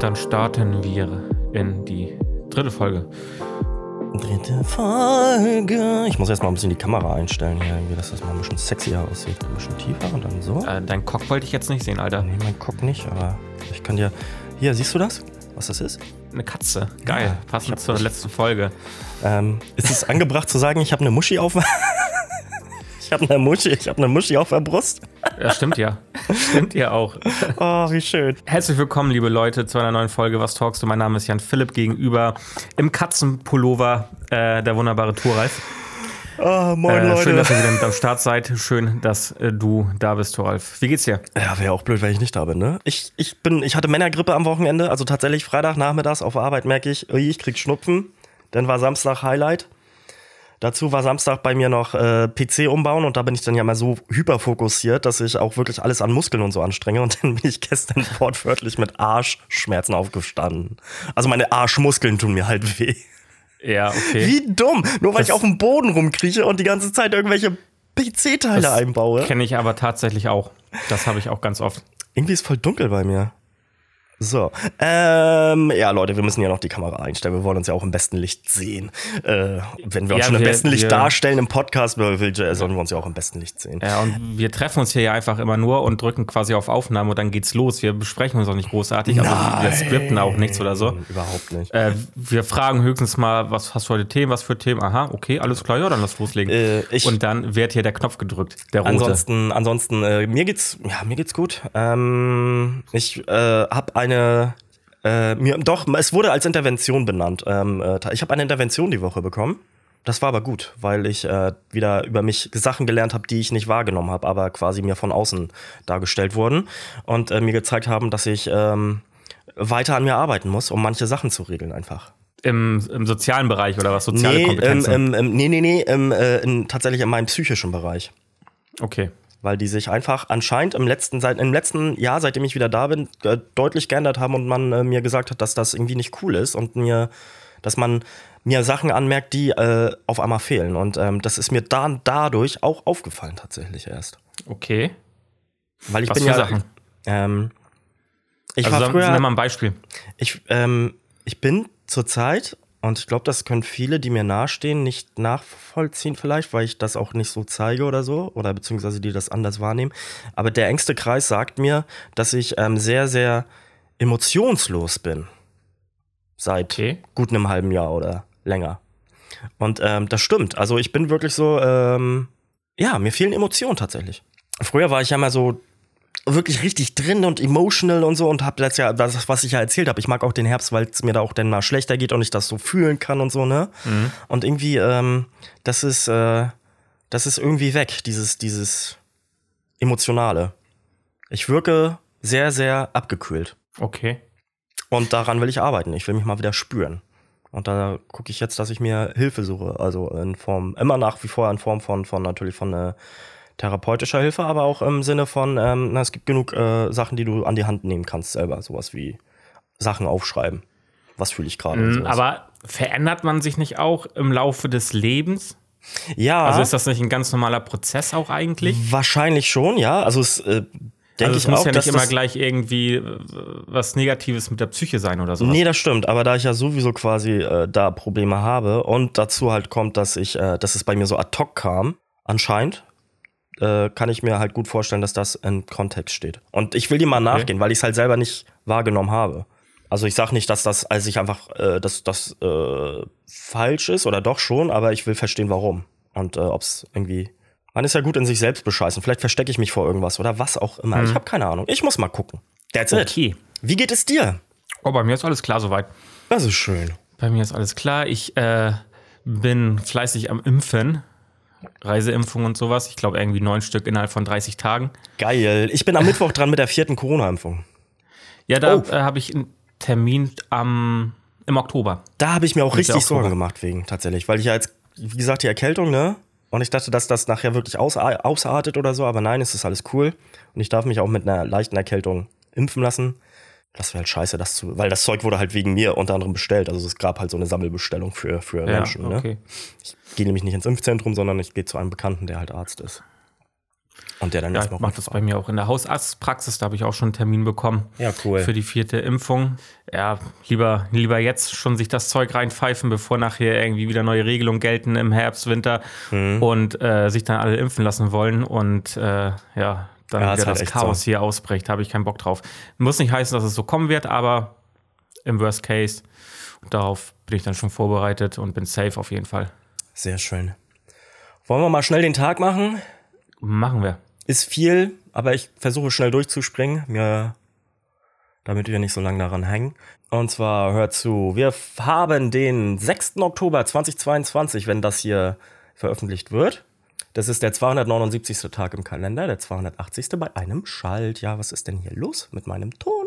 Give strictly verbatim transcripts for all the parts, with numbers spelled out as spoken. Und dann starten wir in die dritte Folge. Dritte Folge. Ich muss erst mal ein bisschen die Kamera einstellen hier, irgendwie, dass das mal ein bisschen sexier aussieht. Ein bisschen tiefer und dann so. Äh, dein Cock wollte ich jetzt nicht sehen, Alter. Nee, mein Cock nicht, aber ich kann dir... Hier, siehst du das? Was das ist? Eine Katze. Geil. Ja, passend zur nicht. letzten Folge. Ähm, ist es angebracht zu sagen, ich habe eine Muschi auf... Ich habe eine Muschi, ich habe eine Muschi auf der Brust. Ja, stimmt ja. Stimmt ja auch. Oh, wie schön. Herzlich willkommen, liebe Leute, zu einer neuen Folge Was Talkst du? Mein Name ist Jan Philipp, gegenüber im Katzenpullover äh, der wunderbare Thoralf. Oh, moin äh, Leute. Schön, dass ihr wieder mit am Start seid. Schön, dass äh, du da bist, Thoralf. Wie geht's dir? Ja, wäre ja auch blöd, wenn ich nicht da bin, ne? Ich, ich, bin, ich hatte Männergrippe am Wochenende, also tatsächlich Freitagnachmittags auf Arbeit merke ich, ich krieg Schnupfen. Dann war Samstag Highlight. Dazu war Samstag bei mir noch äh, P C umbauen und da bin ich dann ja mal so hyperfokussiert, dass ich auch wirklich alles an Muskeln und so anstrenge und dann bin ich gestern wortwörtlich mit Arschschmerzen aufgestanden. Also meine Arschmuskeln tun mir halt weh. Ja, okay. Wie dumm, nur weil das, ich auf dem Boden rumkrieche und die ganze Zeit irgendwelche P C-Teile einbaue. Kenne ich aber tatsächlich auch. Das habe ich auch ganz oft. Irgendwie ist voll dunkel bei mir. So, ähm, ja Leute, wir müssen ja noch die Kamera einstellen, wir wollen uns ja auch im besten Licht sehen. Äh, wenn wir uns ja, schon im wir, besten Licht wir, darstellen im Podcast, sollen wir uns ja auch im besten Licht sehen. Ja, und wir treffen uns hier ja einfach immer nur und drücken quasi auf Aufnahme und dann geht's los. Wir besprechen uns auch nicht großartig, Nein. also wir skripten auch nichts oder so. Überhaupt nicht. Äh, wir fragen höchstens mal, was hast du heute Themen, was für Themen, aha, okay, alles klar, ja, dann lass loslegen. Äh, ich, und dann wird hier der Knopf gedrückt, der rote. Ansonsten, ansonsten äh, mir geht's, ja, mir geht's gut. Ähm, ich äh, hab ein Eine, äh, mir, doch, es wurde als Intervention benannt. Ähm, ich habe eine Intervention die Woche bekommen. Das war aber gut, weil ich äh, wieder über mich Sachen gelernt habe, die ich nicht wahrgenommen habe, aber quasi mir von außen dargestellt wurden und äh, mir gezeigt haben, dass ich ähm, weiter an mir arbeiten muss, um manche Sachen zu regeln einfach. Im, im sozialen Bereich oder was? Soziale nee, Kompetenzen? Im, im, nee, nee, nee, im, äh, in, tatsächlich in meinem psychischen Bereich. Okay. Weil die sich einfach anscheinend im letzten, seit, im letzten Jahr, seitdem ich wieder da bin, äh, deutlich geändert haben und man äh, mir gesagt hat, dass das irgendwie nicht cool ist und mir, dass man mir Sachen anmerkt, die äh, auf einmal fehlen. Und ähm, das ist mir dann dadurch auch aufgefallen tatsächlich erst. Okay. Weil ich Was bin für ja, Sachen? Ähm, ich also war dann, früher, nimm mal ein Beispiel. Ich, ähm, ich bin zurzeit, und ich glaube, das können viele, die mir nahestehen, nicht nachvollziehen vielleicht, weil ich das auch nicht so zeige oder so, oder beziehungsweise die das anders wahrnehmen. Aber der engste Kreis sagt mir, dass ich ähm, sehr, sehr emotionslos bin. Seit okay. gut einem halben Jahr oder länger. Und ähm, das stimmt. Also ich bin wirklich so, ähm, ja, mir fehlen Emotionen tatsächlich. Früher war ich ja mal so wirklich richtig drin und emotional und so und hab letztes Jahr, das, was ich ja erzählt habe, ich mag auch den Herbst, weil es mir da auch dann mal schlechter geht und ich das so fühlen kann und so, ne? Mhm. Und irgendwie, ähm, das ist, äh, das ist irgendwie weg, dieses, dieses Emotionale. Ich wirke sehr, sehr abgekühlt. Okay. Und daran will ich arbeiten. Ich will mich mal wieder spüren. Und da gucke ich jetzt, dass ich mir Hilfe suche. Also in Form, immer nach wie vor in Form von, von natürlich von, äh, therapeutischer Hilfe, aber auch im Sinne von, ähm, na, es gibt genug äh, Sachen, die du an die Hand nehmen kannst selber. Sowas wie Sachen aufschreiben. Was fühle ich gerade? Mm, aber verändert man sich nicht auch im Laufe des Lebens? Ja. Also ist das nicht ein ganz normaler Prozess auch eigentlich? Wahrscheinlich schon, ja. Also es, äh, also es ich muss auch, ja nicht immer gleich irgendwie was Negatives mit der Psyche sein oder sowas. Nee, das stimmt. Aber da ich ja sowieso quasi äh, da Probleme habe und dazu halt kommt, dass ich, äh, dass es bei mir so ad hoc kam, anscheinend, kann ich mir halt gut vorstellen, dass das in Kontext steht. Und ich will dir mal okay. nachgehen, weil ich es halt selber nicht wahrgenommen habe. Also ich sag nicht, dass das, also ich einfach, äh, dass das äh, falsch ist oder doch schon, aber ich will verstehen, warum. Und äh, ob es irgendwie, man ist ja gut in sich selbst bescheißen, vielleicht verstecke ich mich vor irgendwas oder was auch immer. Mhm. Ich habe keine Ahnung, ich muss mal gucken. That's okay. it. Wie geht es dir? Oh, bei mir ist alles klar soweit. Das ist schön. Bei mir ist alles klar. Ich äh, bin fleißig am Impfen. Reiseimpfung und sowas. Ich glaube, irgendwie neun Stück innerhalb von dreißig Tagen. Geil. Ich bin am Mittwoch dran mit der vierten Corona-Impfung. Ja, da oh. habe ich einen Termin am, im Oktober. Da habe ich mir auch richtig Oktober. Sorgen gemacht wegen, tatsächlich. Weil ich ja jetzt, wie gesagt, die Erkältung, ne? Und ich dachte, dass das nachher wirklich aus, ausartet oder so. Aber nein, es ist alles cool. Und ich darf mich auch mit einer leichten Erkältung impfen lassen. Das wäre halt scheiße, das zu, weil das Zeug wurde halt wegen mir unter anderem bestellt. Also es gab halt so eine Sammelbestellung für, für ja, Menschen. Ne? Okay. Ich gehe nämlich nicht ins Impfzentrum, sondern ich gehe zu einem Bekannten, der halt Arzt ist. Und der dann ja, ich mache das bei mir auch in der Hausarztpraxis, da habe ich auch schon einen Termin bekommen. Ja, cool. Für die vierte Impfung. Ja, lieber, lieber jetzt schon sich das Zeug reinpfeifen, bevor nachher irgendwie wieder neue Regelungen gelten im Herbst, Winter mhm. und äh, sich dann alle impfen lassen wollen und äh, ja, dann ja, wieder das Chaos so. Hier ausbricht. Da habe ich keinen Bock drauf. Muss nicht heißen, dass es so kommen wird, aber im Worst Case, darauf bin ich dann schon vorbereitet und bin safe auf jeden Fall. Sehr schön. Wollen wir mal schnell den Tag machen? Machen wir. Ist viel, aber ich versuche schnell durchzuspringen, mir, damit wir nicht so lange daran hängen. Und zwar, hört zu, wir haben den sechsten Oktober zweitausendzweiundzwanzig, wenn das hier veröffentlicht wird. Das ist der zweihundertneunundsiebzigste Tag im Kalender, der zweihundertachtzigste bei einem Schalt. Ja, was ist denn hier los mit meinem Ton?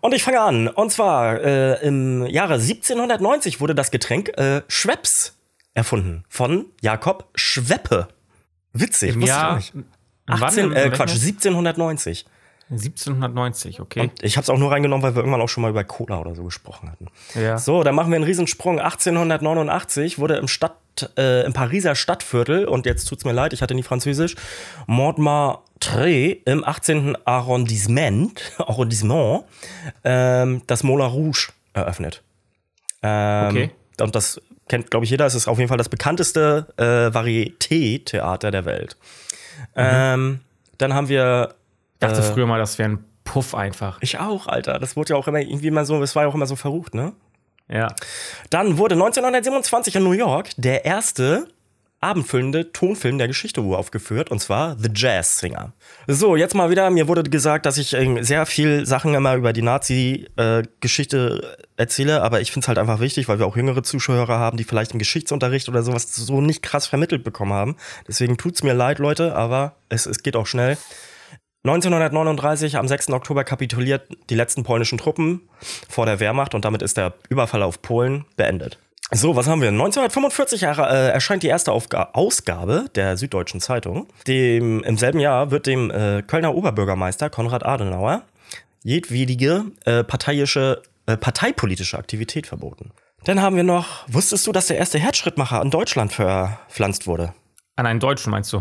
Und ich fange an. Und zwar, äh, im Jahre siebzehnhundertneunzig wurde das Getränk äh, Schweppes erfunden von Jakob Schweppe. Witzig, wusste ich auch nicht. achtzehn, äh, Quatsch, siebzehnhundertneunzig. siebzehnhundertneunzig, okay. Und ich habe es auch nur reingenommen, weil wir irgendwann auch schon mal über Cola oder so gesprochen hatten. Ja. So, dann machen wir einen Riesensprung. achtzehnhundertneunundachtzig wurde im, Stadt, äh, im Pariser Stadtviertel, und jetzt tut's mir leid, ich hatte nie Französisch, Montmartre im achtzehnten Arrondissement, Arrondissement ähm, das Moulin Rouge eröffnet. Ähm, okay. Und das kennt, glaube ich, jeder. Es ist auf jeden Fall das bekannteste äh, Varieté-Theater der Welt. Mhm. Ähm, dann haben wir. Ich dachte äh, früher mal, das wäre ein Puff einfach. Ich auch, Alter. Das wurde ja auch immer irgendwie mal so, das war ja auch immer so verrucht, ne? Ja. Dann wurde neunzehnhundertsiebenundzwanzig in New York der erste abendfüllende Tonfilm der Geschichte aufgeführt, und zwar The Jazz Singer. So, jetzt mal wieder, mir wurde gesagt, dass ich äh, sehr viel Sachen immer über die Nazi-Geschichte äh, erzähle, aber ich finde es halt einfach wichtig, weil wir auch jüngere Zuschauer haben, die vielleicht im Geschichtsunterricht oder sowas so nicht krass vermittelt bekommen haben. Deswegen tut's mir leid, Leute, aber es, es geht auch schnell. neunzehnhundertneununddreißig, am sechsten Oktober, kapituliert die letzten polnischen Truppen vor der Wehrmacht, und damit ist der Überfall auf Polen beendet. So, was haben wir? neunzehnhundertfünfundvierzig äh, erscheint die erste Aufga- Ausgabe der Süddeutschen Zeitung. Dem, im selben Jahr wird dem äh, Kölner Oberbürgermeister Konrad Adenauer jedwede äh, parteiische, äh, parteipolitische Aktivität verboten. Dann haben wir noch, wusstest du, dass der erste Herzschrittmacher in Deutschland verpflanzt wurde? An einen Deutschen, meinst du?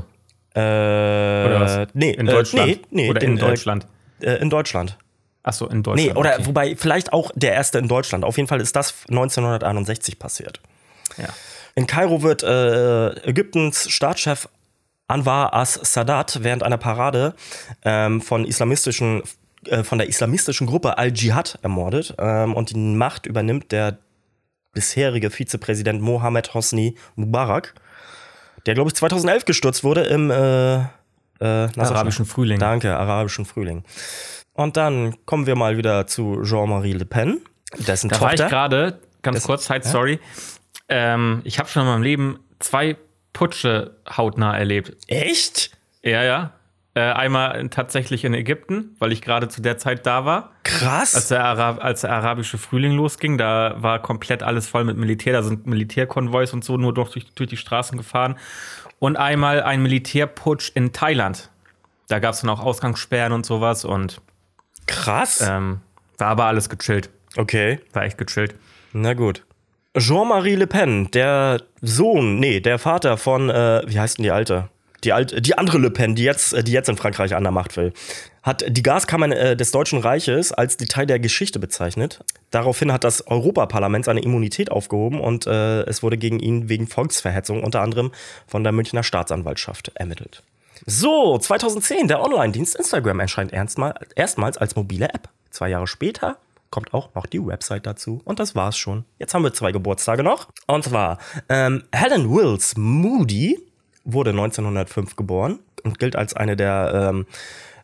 Äh, Oder was? Nee, in Deutschland. Äh, nee, nee, Oder in den, Deutschland? Äh, in Deutschland. Ach so, in Deutschland. Nee, oder okay. Wobei, vielleicht auch der erste in Deutschland. Auf jeden Fall ist das neunzehnhunderteinundsechzig passiert. Ja. In Kairo wird äh, Ägyptens Staatschef Anwar al-Sadat während einer Parade ähm, von, islamistischen, äh, von der islamistischen Gruppe Al-Djihad ermordet. Ähm, und die Macht übernimmt der bisherige Vizepräsident Mohammed Hosni Mubarak, der, glaube ich, zweitausendelf gestürzt wurde im äh, äh, arabischen Frühling. Danke, arabischen Frühling. Und dann kommen wir mal wieder zu Jean-Marie Le Pen, dessen da Tochter. Da war ich gerade, ganz dessen, kurz, halt, sorry, ähm, ich habe schon in meinem Leben zwei Putsche hautnah erlebt. Echt? Ja, ja. Äh, einmal tatsächlich in Ägypten, weil ich gerade zu der Zeit da war. Krass. Als der, Ara- als der arabische Frühling losging, da war komplett alles voll mit Militär. Da sind Militärkonvois und so nur durch, durch die Straßen gefahren. Und einmal ein Militärputsch in Thailand. Da gab es dann auch Ausgangssperren und sowas und krass. Ähm, war aber alles gechillt. Okay. War echt gechillt. Na gut. Jean-Marie Le Pen, der Sohn, nee, der Vater von, äh, wie heißt denn die Alte? Die, Alte, die andere Le Pen, die jetzt, die jetzt in Frankreich an der Macht will, hat die Gaskammern äh, des Deutschen Reiches als Detail der Geschichte bezeichnet. Daraufhin hat das Europaparlament seine Immunität aufgehoben und äh, es wurde gegen ihn wegen Volksverhetzung unter anderem von der Münchner Staatsanwaltschaft ermittelt. So, zweitausendzehn, der Online-Dienst Instagram erscheint erstmals als mobile App. Zwei Jahre später kommt auch noch die Website dazu. Und das war's schon. Jetzt haben wir zwei Geburtstage noch. Und zwar, ähm, Helen Wills Moody wurde neunzehnhundertfünf geboren und gilt als eine der ähm,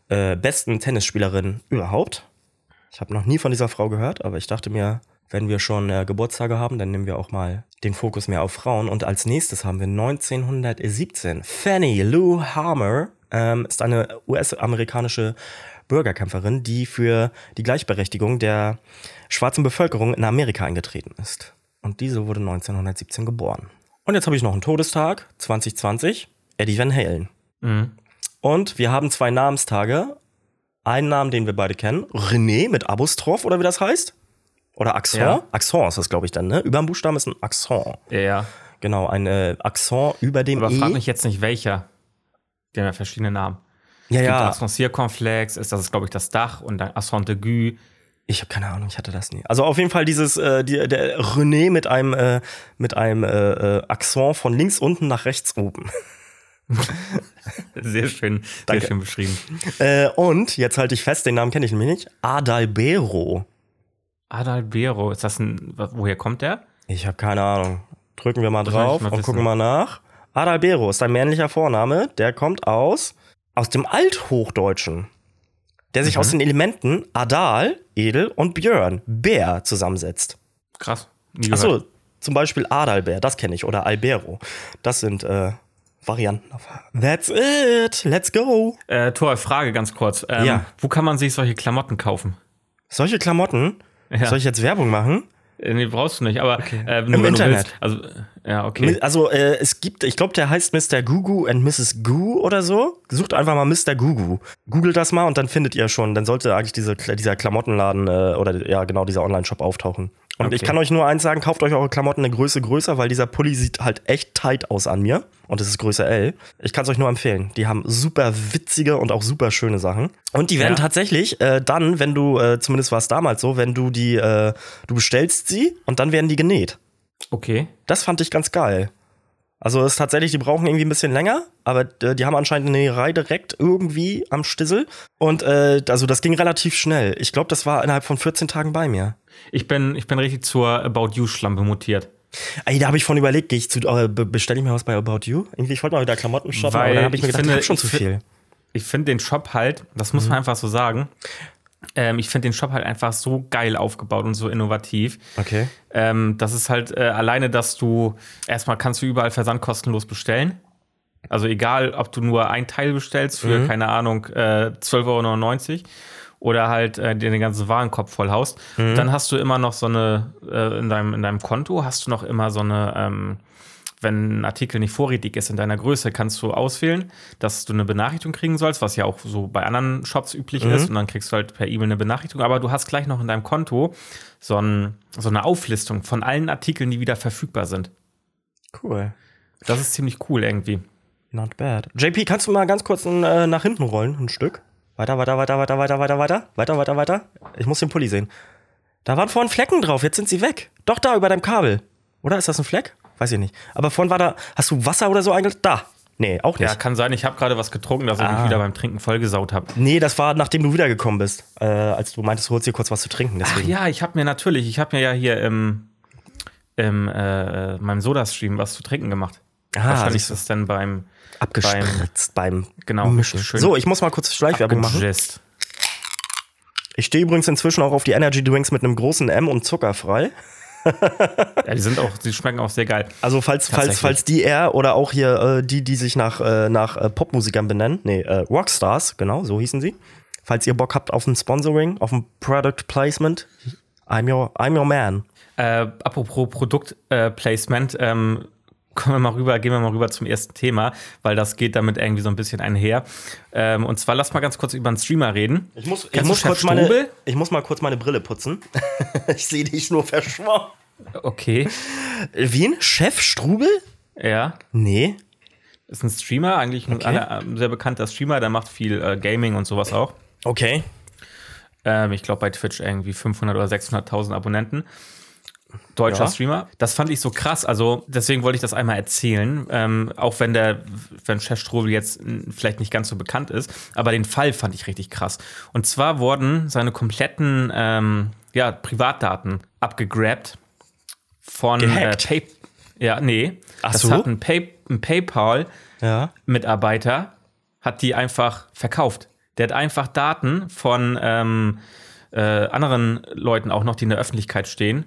äh, besten Tennisspielerinnen überhaupt. Ich habe noch nie von dieser Frau gehört, aber ich dachte mir, wenn wir schon äh, Geburtstage haben, dann nehmen wir auch mal den Fokus mehr auf Frauen. Und als nächstes haben wir neunzehnhundertsiebzehn. Fanny Lou Hamer ähm, ist eine U S-amerikanische Bürgerkämpferin, die für die Gleichberechtigung der schwarzen Bevölkerung in Amerika eingetreten ist. Und diese wurde neunzehnhundertsiebzehn geboren. Und jetzt habe ich noch einen Todestag, zweitausendzwanzig, Eddie Van Halen. Mhm. Und wir haben zwei Namenstage. Einen Namen, den wir beide kennen, René mit Apostroph oder wie das heißt. Oder Accent? Ja. Accent ist das, glaube ich, dann, ne? Über dem Buchstaben ist ein Accent. Ja. Genau, ein äh, Accent über dem E. Aber frag mich jetzt nicht, welcher. Die haben ja verschiedene Namen. Ja, es gibt ja. Assoncierkonflex, ist das ist, glaube ich, das Dach und dann Assontegu. Ich habe keine Ahnung, ich hatte das nie. Also auf jeden Fall dieses äh, die, der René mit einem äh, mit einem äh, Akzent von links unten nach rechts oben. Sehr schön, Danke. Sehr schön beschrieben. Äh, und jetzt halte ich fest, den Namen kenne ich nämlich nicht. Adalbero. Adalbero, ist das ein? Woher kommt der? Ich habe keine Ahnung. Drücken wir mal das drauf mal und wissen. Gucken mal nach. Adalbero ist ein männlicher Vorname. Der kommt aus aus dem Althochdeutschen. Der sich mhm. aus den Elementen Adal, Edel und Björn, Bär zusammensetzt. Krass. Achso, zum Beispiel Adalbär, das kenne ich, oder Albero. Das sind äh, Varianten. That's it, let's go. Äh, Thor, Frage ganz kurz. Ähm, ja. Wo kann man sich solche Klamotten kaufen? Solche Klamotten? Ja. Soll ich jetzt Werbung machen? Nee, brauchst du nicht, aber okay. äh, nur, im Internet. Du willst. Also, ja, okay. Also äh, es gibt, ich glaube, der heißt Mister Gugu and Missus Gu oder so. Sucht einfach mal Mister Gugu. Googelt das mal und dann findet ihr schon. Dann sollte eigentlich diese, dieser Klamottenladen äh, oder ja genau dieser Online-Shop auftauchen. Und okay. ich kann euch nur eins sagen, kauft euch eure Klamotten eine Größe größer, weil dieser Pulli sieht halt echt tight aus an mir. Und es ist Größe L. Ich kann es euch nur empfehlen. Die haben super witzige und auch super schöne Sachen. Und die werden ja. tatsächlich äh, dann, wenn du, äh, zumindest war es damals so, wenn du die, äh, du bestellst sie und dann werden die genäht. Okay. Das fand ich ganz geil. Also es ist tatsächlich, die brauchen irgendwie ein bisschen länger, aber äh, die haben anscheinend eine Näherei direkt irgendwie am Stissel. Und äh, also das ging relativ schnell. Ich glaube, das war innerhalb von vierzehn Tagen bei mir. Ich bin, ich bin richtig zur About You-Schlampe mutiert. Ey, da habe ich vorhin überlegt, gehe ich zu, äh, bestelle ich mir was bei About You? Irgendwie, ich wollte mal wieder Klamotten shoppen, weil aber dann habe ich, ich mir gedacht, finde, ich hab schon zu viel. Ich finde den Shop halt, das muss mhm. man einfach so sagen, ähm, ich finde den Shop halt einfach so geil aufgebaut und so innovativ. Okay. Ähm, das ist halt äh, alleine, dass du, erstmal kannst du überall Versand kostenlos bestellen. Also egal, ob du nur ein Teil bestellst für, mhm. keine Ahnung, äh, zwölf Euro neunundneunzig. Oder halt äh, den ganzen Warenkorb vollhaust. Mhm. Dann hast du immer noch so eine, äh, in deinem, in deinem Konto hast du noch immer so eine, ähm, wenn ein Artikel nicht vorrätig ist in deiner Größe, kannst du auswählen, dass du eine Benachrichtigung kriegen sollst, was ja auch so bei anderen Shops üblich mhm. ist. Und dann kriegst du halt per E-Mail eine Benachrichtigung. Aber du hast gleich noch in deinem Konto so, ein, so eine Auflistung von allen Artikeln, die wieder verfügbar sind. Cool. Das ist ziemlich cool irgendwie. Not bad. J P, kannst du mal ganz kurz ein, äh, nach hinten rollen, ein Stück? Weiter, weiter, weiter, weiter, weiter, weiter, weiter, weiter, weiter, weiter. Ich muss den Pulli sehen. Da waren vorhin Flecken drauf, jetzt sind sie weg. Doch, da, über deinem Kabel. Oder ist das ein Fleck? Weiß ich nicht. Aber vorhin war da, hast du Wasser oder so eigentlich? Da. Nee, auch nicht. Ja, kann sein, ich habe gerade was getrunken, dass ich ah. mich wieder beim Trinken vollgesaut habe. Nee, das war, nachdem du wiedergekommen bist. Äh, als du meintest, du holst dir kurz was zu trinken. Deswegen. Ach ja, ich habe mir natürlich, ich habe mir ja hier im, im äh, meinem Soda-Stream was zu trinken gemacht. Ah, wahrscheinlich ist das dann beim abgespritzt beim, beim genau, Mischen. Schön. So, ich muss mal kurz Schleichwerbung machen. Ich stehe übrigens inzwischen auch auf die Energy Drinks mit einem großen M und zuckerfrei. Ja, die sind auch, die schmecken auch sehr geil. Also falls, falls, falls die R oder auch hier äh, die, die sich nach, äh, nach äh, Popmusikern benennen, nee, äh, Rockstars, genau, so hießen sie. Falls ihr Bock habt auf ein Sponsoring, auf ein Product Placement, I'm your, I'm your man. Äh, apropos Produkt äh, Placement, ähm, Kommen wir mal rüber, gehen wir mal rüber zum ersten Thema, weil das geht damit irgendwie so ein bisschen einher. Ähm, und zwar lass mal ganz kurz über einen Streamer reden. Ich muss, ich muss, kurz, meine, ich muss mal kurz meine Brille putzen. Ich sehe dich nur verschwommen. Okay. Wen? Chefstrobel? Ja. Nee. Ist ein Streamer, eigentlich ein okay. aller, sehr bekannter Streamer, der macht viel äh, Gaming und sowas auch. Okay. Ähm, ich glaube bei Twitch irgendwie fünfhundert oder sechshunderttausend Abonnenten. Deutscher ja. Streamer. Das fand ich so krass. Also deswegen wollte ich das einmal erzählen. Ähm, auch wenn der, wenn Chefstrobel jetzt vielleicht nicht ganz so bekannt ist. Aber den Fall fand ich richtig krass. Und zwar wurden seine kompletten ähm, ja, Privatdaten abgegrabt von äh, Pay- Ja, nee. Ach so? Das hat ein, Pay- ein PayPal-Mitarbeiter ja. hat die einfach verkauft. Der hat einfach Daten von ähm, äh, anderen Leuten auch noch, die in der Öffentlichkeit stehen,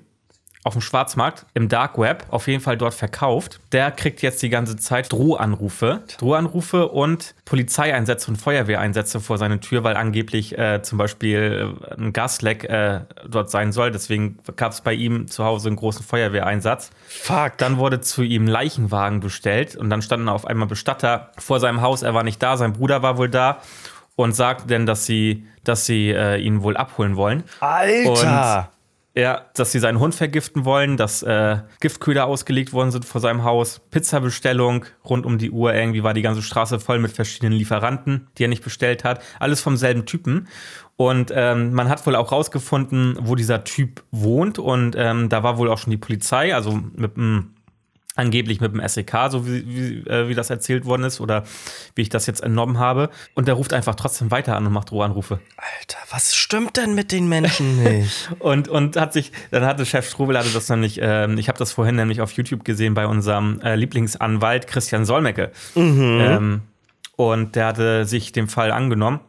auf dem Schwarzmarkt, im Dark Web, auf jeden Fall dort verkauft. Der kriegt jetzt die ganze Zeit Drohanrufe. Drohanrufe und Polizeieinsätze und Feuerwehreinsätze vor seine Tür, weil angeblich äh, zum Beispiel ein Gasleck äh, dort sein soll. Deswegen gab es bei ihm zu Hause einen großen Feuerwehreinsatz. Fuck. Dann wurde zu ihm Leichenwagen bestellt und dann standen auf einmal Bestatter vor seinem Haus. Er war nicht da, sein Bruder war wohl da und sagte dann, dass sie, dass sie äh, ihn wohl abholen wollen. Alter! Und Ja, dass sie seinen Hund vergiften wollen, dass äh, Giftköder ausgelegt worden sind vor seinem Haus, Pizzabestellung rund um die Uhr, irgendwie war die ganze Straße voll mit verschiedenen Lieferanten, die er nicht bestellt hat, alles vom selben Typen. Und ähm, man hat wohl auch rausgefunden, wo dieser Typ wohnt, und ähm, da war wohl auch schon die Polizei, also mit einem angeblich mit dem S E K, so wie, wie, äh, wie das erzählt worden ist oder wie ich das jetzt entnommen habe. Und der ruft einfach trotzdem weiter an und macht Drohanrufe. Alter, was stimmt denn mit den Menschen nicht? und und hat sich, dann hatte Chefstrobel, hatte das nämlich, äh, ich habe das vorhin nämlich auf YouTube gesehen bei unserem äh, Lieblingsanwalt Christian Solmecke. Mhm. Ähm, und der hatte sich dem Fall angenommen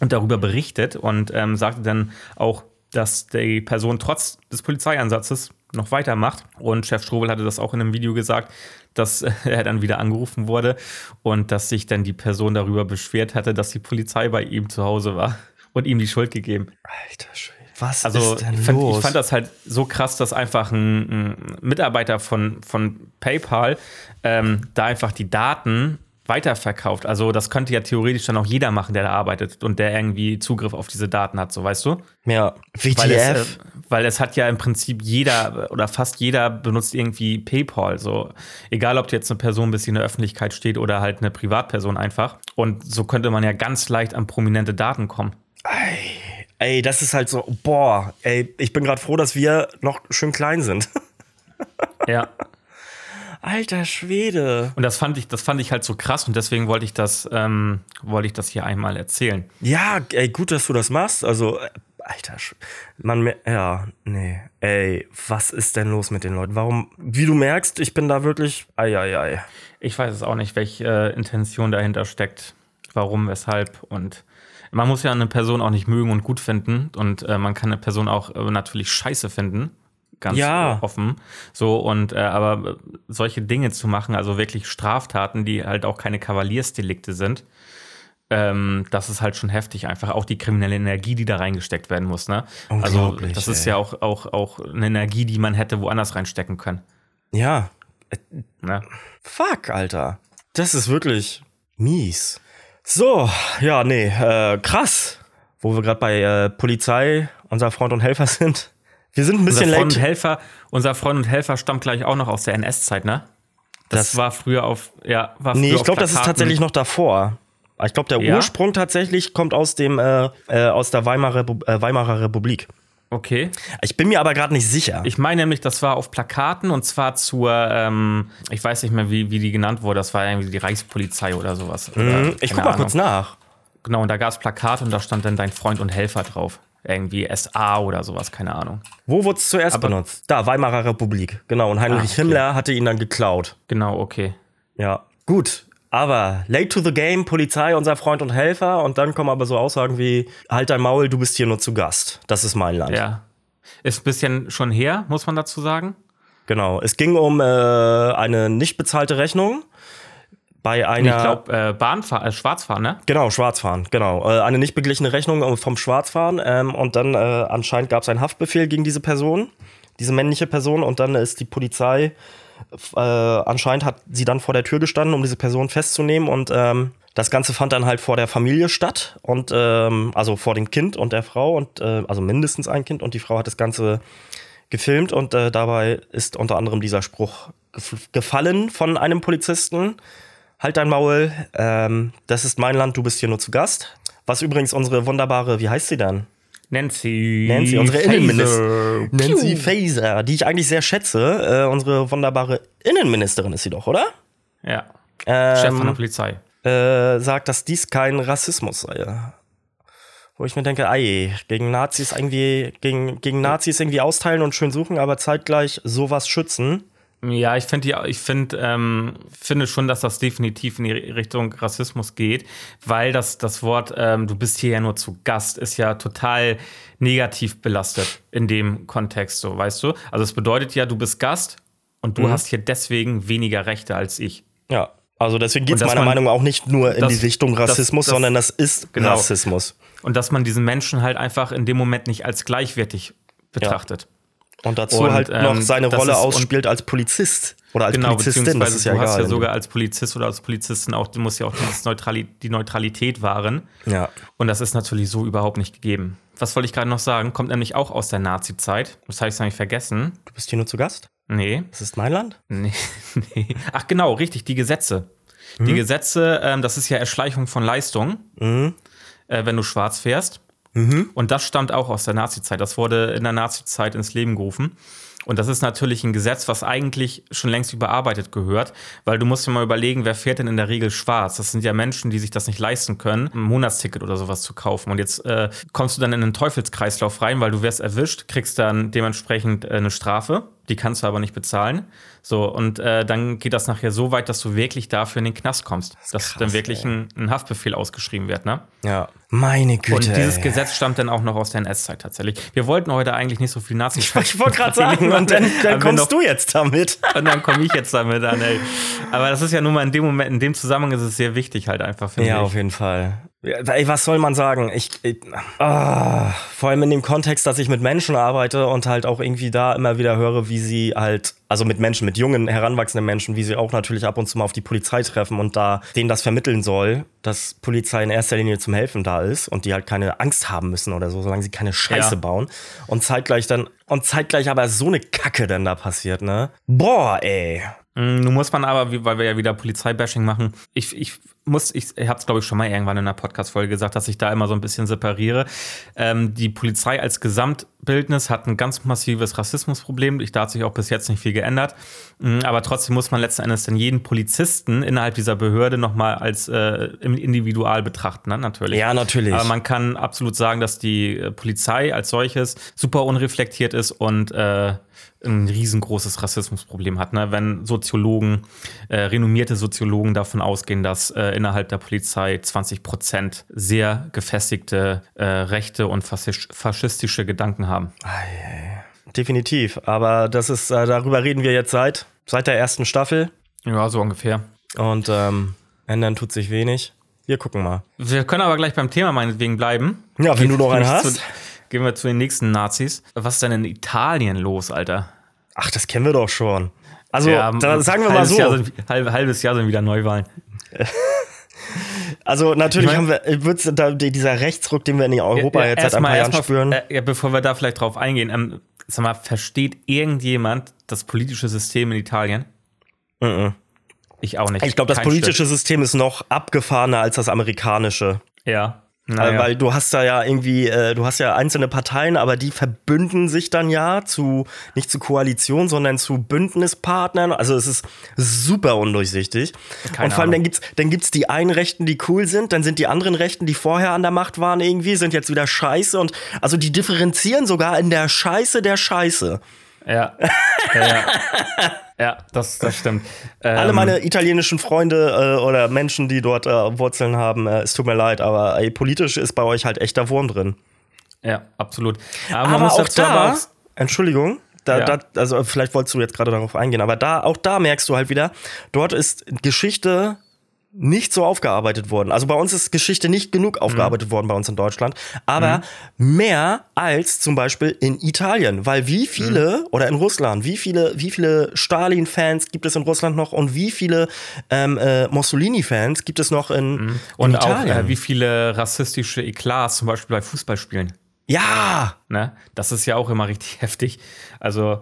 und darüber berichtet und ähm, sagte dann auch, dass die Person trotz des Polizeieinsatzes noch weitermacht. Und Chefstrobel hatte das auch in einem Video gesagt, dass er dann wieder angerufen wurde und dass sich dann die Person darüber beschwert hatte, dass die Polizei bei ihm zu Hause war und ihm die Schuld gegeben. Alter Schwede. Was also ist denn ich fand, los? Ich fand das halt so krass, dass einfach ein, ein Mitarbeiter von, von PayPal ähm, da einfach die Daten weiterverkauft. Also das könnte ja theoretisch dann auch jeder machen, der da arbeitet und der irgendwie Zugriff auf diese Daten hat, so weißt du? Ja, W T F. Weil es, äh, weil es hat ja im Prinzip jeder oder fast jeder benutzt irgendwie PayPal. So. Egal, ob jetzt eine Person ein bisschen in der Öffentlichkeit steht oder halt eine Privatperson einfach. Und so könnte man ja ganz leicht an prominente Daten kommen. Ey, ey das ist halt so, boah, ey, ich bin gerade froh, dass wir noch schön klein sind. Ja. Alter Schwede. Und das fand ich, das fand ich halt so krass und deswegen wollte ich das, ähm, wollte ich das hier einmal erzählen. Ja, ey, gut, dass du das machst. Also, äh, alter Schwede. Man, ja, nee. Ey, was ist denn los mit den Leuten? Warum, wie du merkst, ich bin da wirklich, ei, ei, ei. Ich weiß es auch nicht, welche äh, Intention dahinter steckt. Warum, weshalb und man muss ja eine Person auch nicht mögen und gut finden und äh, man kann eine Person auch äh, natürlich scheiße finden. Ganz ja. offen. So, und äh, aber solche Dinge zu machen, also wirklich Straftaten, die halt auch keine Kavaliersdelikte sind, ähm, das ist halt schon heftig. Einfach auch die kriminelle Energie, die da reingesteckt werden muss. Ne? Also, das ist ey. ja auch, auch, auch eine Energie, die man hätte woanders reinstecken können. Ja. Äh, ne? Fuck, Alter. Das ist wirklich mies. So, ja, nee, äh, krass. Wo wir gerade bei äh, Polizei, unser Freund und Helfer sind. Wir sind ein bisschen unser Freund late. Und Helfer, unser Freund und Helfer stammt gleich auch noch aus der N S-Zeit, ne? Das, das war früher auf, ja, war früher Nee, ich glaube, das ist tatsächlich noch davor. Ich glaube, der ja? Ursprung tatsächlich kommt aus dem, äh, äh, aus der Weimarer, äh, Weimarer Republik. Okay. Ich bin mir aber gerade nicht sicher. Ich meine nämlich, das war auf Plakaten und zwar zur, ähm, ich weiß nicht mehr, wie, wie die genannt wurde, das war irgendwie die Reichspolizei oder sowas. Mhm. Oder, ich guck mal Ahnung. kurz nach. Genau, und da gab es Plakate und da stand dann dein Freund und Helfer drauf. Irgendwie S A oder sowas, keine Ahnung. Wo wurde es zuerst Aber benutzt? Da, Weimarer Republik. Genau, und Heinrich Ach, okay. Himmler hatte ihn dann geklaut. Genau, okay. Ja, gut. Aber late to the game, Polizei, unser Freund und Helfer. Und dann kommen aber so Aussagen wie, halt dein Maul, du bist hier nur zu Gast. Das ist mein Land. Ja, ist ein bisschen schon her, muss man dazu sagen. Genau, es ging um äh, eine nicht bezahlte Rechnung. Bei einer, ich glaube, äh, Bahnfahr- äh, Schwarzfahren, ne? Genau, Schwarzfahren, genau. Äh, eine nicht beglichene Rechnung vom Schwarzfahren. Ähm, und dann äh, anscheinend gab es einen Haftbefehl gegen diese Person, diese männliche Person. Und dann ist die Polizei, äh, anscheinend hat sie dann vor der Tür gestanden, um diese Person festzunehmen. Und ähm, das Ganze fand dann halt vor der Familie statt. Und ähm, also vor dem Kind und der Frau. und äh, Also mindestens ein Kind. Und die Frau hat das Ganze gefilmt. Und äh, dabei ist unter anderem dieser Spruch gef- gefallen von einem Polizisten. Halt dein Maul, ähm, das ist mein Land, du bist hier nur zu Gast. Was übrigens unsere wunderbare, wie heißt sie denn? Nancy. Nancy, unsere Faser. Innenministerin. Nancy Faser, die ich eigentlich sehr schätze. Äh, unsere wunderbare Innenministerin ist sie doch, oder? Ja. Ähm, Chef von der Polizei. Äh, sagt, dass dies kein Rassismus sei. Wo ich mir denke, ey, gegen Nazis irgendwie, gegen, gegen Nazis irgendwie austeilen und schön suchen, aber zeitgleich sowas schützen. Ja, ich finde, ich find, ähm, finde schon, dass das definitiv in die Richtung Rassismus geht, weil das, das Wort, ähm, du bist hier ja nur zu Gast, ist ja total negativ belastet in dem Kontext, so, weißt du? Also es bedeutet ja, du bist Gast und du mhm. hast hier deswegen weniger Rechte als ich. Ja, also deswegen geht es meiner man, Meinung nach auch nicht nur in das, die Richtung Rassismus, das, das, sondern das ist genau. Rassismus. Und dass man diesen Menschen halt einfach in dem Moment nicht als gleichwertig betrachtet. Ja. Und dazu und, halt noch ähm, seine Rolle ist, ausspielt als Polizist. Oder als genau, Polizistin, beziehungsweise das ist du ja hast egal. Ja sogar als Polizist oder als Polizistin auch, du musst ja auch dieses Neutrali- die Neutralität wahren. Ja. Und das ist natürlich so überhaupt nicht gegeben. Was wollte ich gerade noch sagen? Kommt nämlich auch aus der Nazi-Zeit. Das habe ich nämlich vergessen. Du bist hier nur zu Gast? Nee. Das ist mein Land? Nee. nee. Ach genau, richtig, die Gesetze. Hm? Die Gesetze, ähm, das ist ja Erschleichung von Leistung, mhm. äh, wenn du schwarz fährst. Mhm. Und das stammt auch aus der Nazi-Zeit. Das wurde in der Nazi-Zeit ins Leben gerufen. Und das ist natürlich ein Gesetz, was eigentlich schon längst überarbeitet gehört, weil du musst dir mal überlegen, wer fährt denn in der Regel schwarz? Das sind ja Menschen, die sich das nicht leisten können, ein Monatsticket oder sowas zu kaufen. Und jetzt äh, kommst du dann in einen Teufelskreislauf rein, weil du wirst erwischt, kriegst dann dementsprechend äh, eine Strafe, die kannst du aber nicht bezahlen. So, und äh, dann geht das nachher so weit, dass du wirklich dafür in den Knast kommst. Das dass krass, dann wirklich ein, ein Haftbefehl ausgeschrieben wird, ne? Ja. Meine Güte. Und dieses ey. Gesetz stammt dann auch noch aus der N S-Zeit tatsächlich. Wir wollten heute eigentlich nicht so viel Nazi sprechen. Ich wollte gerade sagen, und dann, dann kommst noch, du jetzt damit. Und dann komme ich jetzt damit an, ey. Aber das ist ja nun mal in dem Moment, in dem Zusammenhang ist es sehr wichtig halt einfach, finde ja, ich. Ja, auf jeden Fall. Ja, ey, was soll man sagen? Ich, ich oh, vor allem in dem Kontext, dass ich mit Menschen arbeite und halt auch irgendwie da immer wieder höre, wie sie halt, also mit Menschen, mit jungen, heranwachsenden Menschen, wie sie auch natürlich ab und zu mal auf die Polizei treffen und da denen das vermitteln soll, dass Polizei in erster Linie zum Helfen da ist und die halt keine Angst haben müssen oder so, solange sie keine Scheiße ja. bauen. Und zeitgleich dann, und zeitgleich aber so eine Kacke dann da passiert, ne? Boah, ey. Nun muss man aber, weil wir ja wieder Polizeibashing machen, ich, ich muss, ich hab's glaube ich schon mal irgendwann in einer Podcast-Folge gesagt, dass ich da immer so ein bisschen separiere. Ähm, die Polizei als Gesamtbildnis hat ein ganz massives Rassismusproblem. Da hat sich auch bis jetzt nicht viel geändert. Aber trotzdem muss man letzten Endes dann jeden Polizisten innerhalb dieser Behörde nochmal als äh, individual betrachten, ne? Natürlich. Ja, natürlich. Aber man kann absolut sagen, dass die Polizei als solches super unreflektiert ist und äh, ein riesengroßes Rassismusproblem hat, ne? Wenn Soziologen, äh, renommierte Soziologen davon ausgehen, dass äh, innerhalb der Polizei zwanzig Prozent sehr gefestigte äh, rechte und faschistische Gedanken haben. Definitiv, aber das ist, äh, darüber reden wir jetzt seit, seit der ersten Staffel. Ja, so ungefähr. Und ähm, ändern tut sich wenig. Wir gucken mal. Wir können aber gleich beim Thema meinetwegen bleiben. Ja, wenn Geht du noch einen hast. Zu- Gehen wir zu den nächsten Nazis. Was ist denn in Italien los, Alter? Ach, das kennen wir doch schon. Also, ja, da sagen wir mal so. Jahr sind, halb, halbes Jahr sind wieder Neuwahlen. Also, natürlich ich mein, haben wir da, dieser Rechtsruck, den wir in Europa ja, ja, jetzt seit ein paar Jahren spüren. Äh, bevor wir da vielleicht drauf eingehen, ähm, sag mal, versteht irgendjemand das politische System in Italien? Mhm. Ich auch nicht. Ich glaube, das politische Stück. System ist noch abgefahrener als das amerikanische. Ja. Naja. Weil du hast da ja irgendwie, äh, du hast ja einzelne Parteien, aber die verbünden sich dann ja zu, nicht zu Koalition, sondern zu Bündnispartnern. Also es ist super undurchsichtig. Keine Und vor allem Ahnung. dann gibt's, dann gibt's die einen Rechten, die cool sind, dann sind die anderen Rechten, die vorher an der Macht waren irgendwie, sind jetzt wieder scheiße. Und also die differenzieren sogar in der Scheiße der Scheiße. Ja, ja, ja. ja das, das stimmt. Ähm, Alle meine italienischen Freunde äh, oder Menschen, die dort äh, Wurzeln haben, äh, es tut mir leid, aber ey, politisch ist bei euch halt echter Wurm drin. Ja, absolut. Aber, aber man muss auch da, aber aus- Entschuldigung, da, ja. da, also vielleicht wolltest du jetzt gerade darauf eingehen, aber da auch da merkst du halt wieder, dort ist Geschichte nicht so aufgearbeitet worden. Also bei uns ist Geschichte nicht genug aufgearbeitet mhm. worden, bei uns in Deutschland. Aber mhm. mehr als zum Beispiel in Italien. Weil wie viele, mhm. oder in Russland, wie viele, wie viele Stalin-Fans gibt es in Russland noch und wie viele ähm, äh, Mussolini-Fans gibt es noch in, mhm. und in Italien? Und auch äh, wie viele rassistische Eklats zum Beispiel bei Fußballspielen. Ja! Ne? Das ist ja auch immer richtig heftig. Also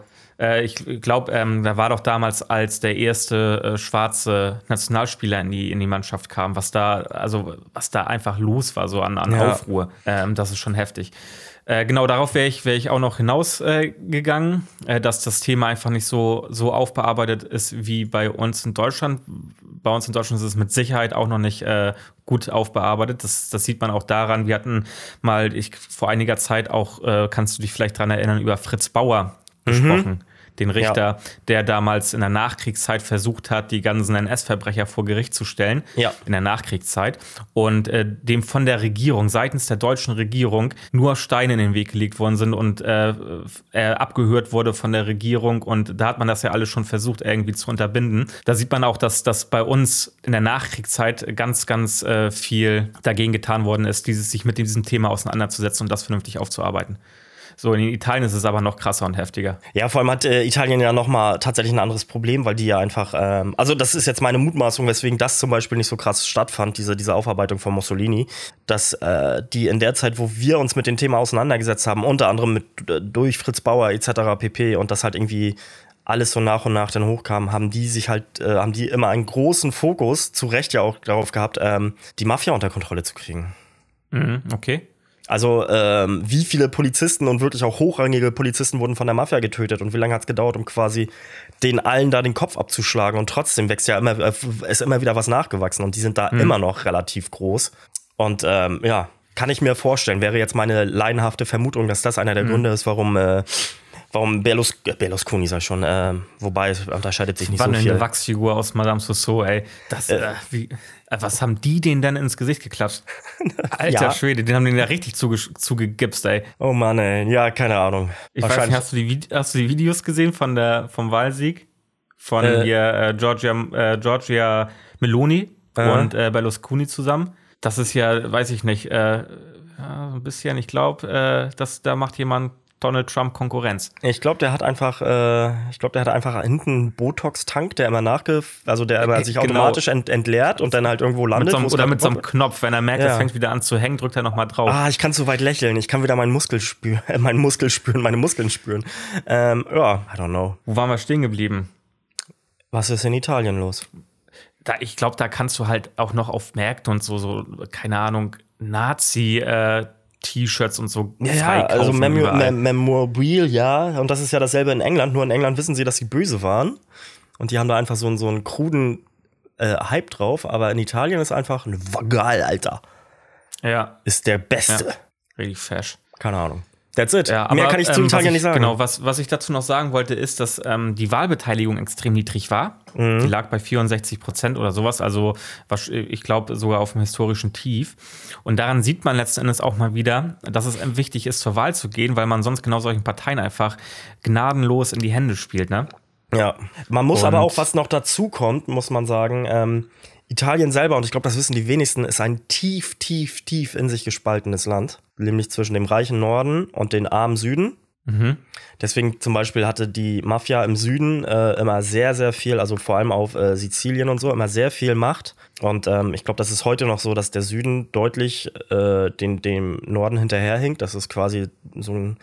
ich glaube, ähm, da war doch damals, als der erste äh, schwarze Nationalspieler in die, in die Mannschaft kam, was da, also was da einfach los war, so an, an ja. Aufruhr. Ähm, das ist schon heftig. Äh, genau, darauf wäre ich, wär ich auch noch hinausgegangen, äh, äh, dass das Thema einfach nicht so, so aufbearbeitet ist wie bei uns in Deutschland. Bei uns in Deutschland ist es mit Sicherheit auch noch nicht äh, gut aufbearbeitet. Das, das sieht man auch daran. Wir hatten mal, ich vor einiger Zeit auch, äh, kannst du dich vielleicht daran erinnern, über Fritz Bauer gesprochen. Mhm. Den Richter, ja. der damals in der Nachkriegszeit versucht hat, die ganzen N S-Verbrecher vor Gericht zu stellen, ja. in der Nachkriegszeit, und äh, dem von der Regierung, seitens der deutschen Regierung, nur Steine in den Weg gelegt worden sind und äh, er abgehört wurde von der Regierung, und da hat man das ja alles schon versucht irgendwie zu unterbinden. Da sieht man auch, dass das bei uns in der Nachkriegszeit ganz, ganz äh, viel dagegen getan worden ist, dieses, sich mit diesem Thema auseinanderzusetzen und das vernünftig aufzuarbeiten. So, in Italien ist es aber noch krasser und heftiger. Ja, vor allem hat äh, Italien ja nochmal tatsächlich ein anderes Problem, weil die ja einfach, ähm, also das ist jetzt meine Mutmaßung, weswegen das zum Beispiel nicht so krass stattfand, diese, diese Aufarbeitung von Mussolini, dass äh, die in der Zeit, wo wir uns mit dem Thema auseinandergesetzt haben, unter anderem mit, durch Fritz Bauer et cetera pp. Und das halt irgendwie alles so nach und nach dann hochkam, haben die sich halt, äh, haben die immer einen großen Fokus, zu Recht ja auch darauf gehabt, ähm, die Mafia unter Kontrolle zu kriegen. Mhm, okay. Also ähm, wie viele Polizisten und wirklich auch hochrangige Polizisten wurden von der Mafia getötet und wie lange hat es gedauert, um quasi den allen da den Kopf abzuschlagen, und trotzdem wächst ja immer, äh, ist immer wieder was nachgewachsen und die sind da mhm. immer noch relativ groß. Und ähm, ja, kann ich mir vorstellen, wäre jetzt meine laienhafte Vermutung, dass das einer der mhm. Gründe ist, warum äh, Warum Berlus- Berlusconi sei schon, äh, wobei es unterscheidet sich nicht so viel. Wandelnde Wachsfigur aus Madame Soso, ey. Das, äh, äh, wie, äh, was haben die denen denn ins Gesicht geklatscht? Alter ja. Schwede, den haben denen da richtig zuge- zugegipst, ey. Oh Mann, ey. Ja, keine Ahnung. Ich weiß nicht, hast du die, hast du die Videos gesehen von der, vom Wahlsieg? Von äh, hier, äh, Giorgia, äh, Giorgia Meloni äh. und äh, Berlusconi zusammen? Das ist ja, weiß ich nicht, äh, ja, ein bisschen, ich glaube, äh, dass da macht jemand Donald Trump Konkurrenz. Ich glaube, der hat einfach, äh, ich glaube, der hat einfach hinten einen Botox-Tank, der immer nachge, also der immer sich genau. automatisch ent- entleert und dann halt irgendwo landet. Mit so, oder mit so einem Knopf, wenn er merkt, es ja. fängt wieder an zu hängen, drückt er nochmal drauf. Ah, ich kann zu weit lächeln, ich kann wieder meinen Muskel spüren, meinen Muskel spüren, meine Muskeln spüren. Ähm, ja, I don't know. Wo waren wir stehen geblieben? Was ist in Italien los? Da, ich glaube, da kannst du halt auch noch auf Märkte und so, so, keine Ahnung, Nazi, äh, T-Shirts und so. Ja, ja, also Memo- Mem- Memorabilia. Und das ist ja dasselbe in England. Nur in England wissen sie, dass sie böse waren. Und die haben da einfach so einen, so einen kruden äh, Hype drauf. Aber in Italien ist einfach ein Vagal, Alter. Ja. Ist der Beste. Ja. Richtig fesch. Keine Ahnung. That's it. Ja, mehr aber, kann ich zu ähm, Italien ich, nicht sagen. Genau, was, was ich dazu noch sagen wollte, ist, dass ähm, die Wahlbeteiligung extrem niedrig war. Mhm. Die lag bei vierundsechzig Prozent oder sowas. Also, ich glaube, sogar auf dem historischen Tief. Und daran sieht man letzten Endes auch mal wieder, dass es wichtig ist, zur Wahl zu gehen, weil man sonst genau solchen Parteien einfach gnadenlos in die Hände spielt, ne? Ja. Man muss und aber auch, was noch dazu kommt, muss man sagen, ähm, Italien selber, und ich glaube, das wissen die wenigsten, ist ein tief, tief, tief in sich gespaltenes Land. Nämlich zwischen dem reichen Norden und den armen Süden. Mhm. Deswegen zum Beispiel hatte die Mafia im Süden äh, immer sehr, sehr viel, also vor allem auf äh, Sizilien und so, immer sehr viel Macht. Und ähm, ich glaube, das ist heute noch so, dass der Süden deutlich äh, den, dem Norden hinterherhinkt. Das ist quasi so ein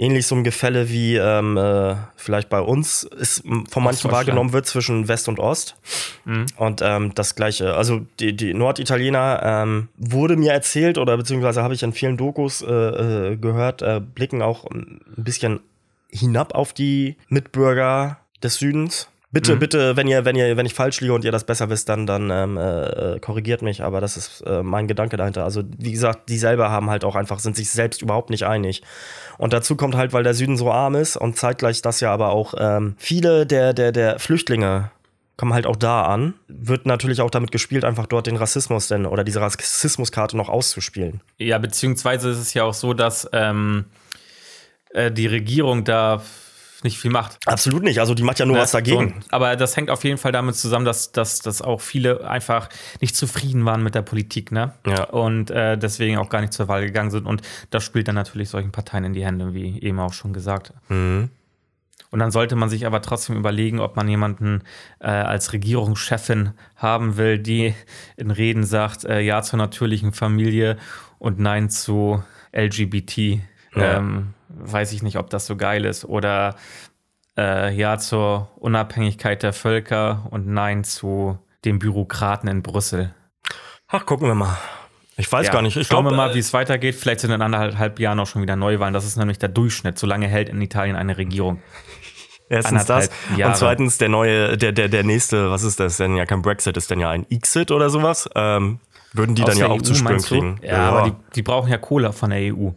ähnlich so ein Gefälle wie ähm, äh, vielleicht bei uns ist von manchen wahrgenommen wird zwischen West und Ost. Mhm. Und ähm, das Gleiche, also die, die Norditaliener ähm, wurde mir erzählt oder beziehungsweise habe ich in vielen Dokus äh, gehört, äh, blicken auch ein bisschen hinab auf die Mitbürger des Südens. Bitte, mhm. bitte, wenn ihr, wenn ihr, wenn ich falsch liege und ihr das besser wisst, dann, dann ähm, äh, korrigiert mich. Aber das ist äh, mein Gedanke dahinter. Also wie gesagt, die selber haben halt auch einfach, sind sich selbst überhaupt nicht einig. Und dazu kommt halt, weil der Süden so arm ist und zeitgleich das ja aber auch ähm, viele der, der, der Flüchtlinge kommen halt auch da an. Wird natürlich auch damit gespielt, einfach dort den Rassismus denn oder diese Rassismuskarte noch auszuspielen. Ja, beziehungsweise ist es ja auch so, dass ähm, äh, die Regierung da nicht viel macht. Absolut nicht, also die macht ja nur ja, was dagegen. So, aber das hängt auf jeden Fall damit zusammen, dass, dass, dass auch viele einfach nicht zufrieden waren mit der Politik, ne? Ja. Und äh, deswegen auch gar nicht zur Wahl gegangen sind. Und das spielt dann natürlich solchen Parteien in die Hände, wie eben auch schon gesagt. Mhm. Und dann sollte man sich aber trotzdem überlegen, ob man jemanden äh, als Regierungschefin haben will, die in Reden sagt, äh, ja zur natürlichen Familie und nein zu L G B T. Ja. Ähm, weiß ich nicht, ob das so geil ist. Oder äh, ja zur Unabhängigkeit der Völker und nein zu den Bürokraten in Brüssel. Ach, gucken wir mal. Ich weiß ja, gar nicht. Ich schauen glaub, wir mal, wie es weitergeht. Vielleicht sind in anderthalb Jahren auch schon wieder Neuwahlen. Das ist nämlich der Durchschnitt. So lange hält in Italien eine Regierung. Erstens das Jahre. Und zweitens der neue, der, der, der nächste, was ist das denn? Ja, kein Brexit, ist denn ja ein Exit oder sowas. Ähm, würden die aus dann ja auch E U, zu spüren kriegen. Ja, ja, aber die, die brauchen ja Kohle von der E U.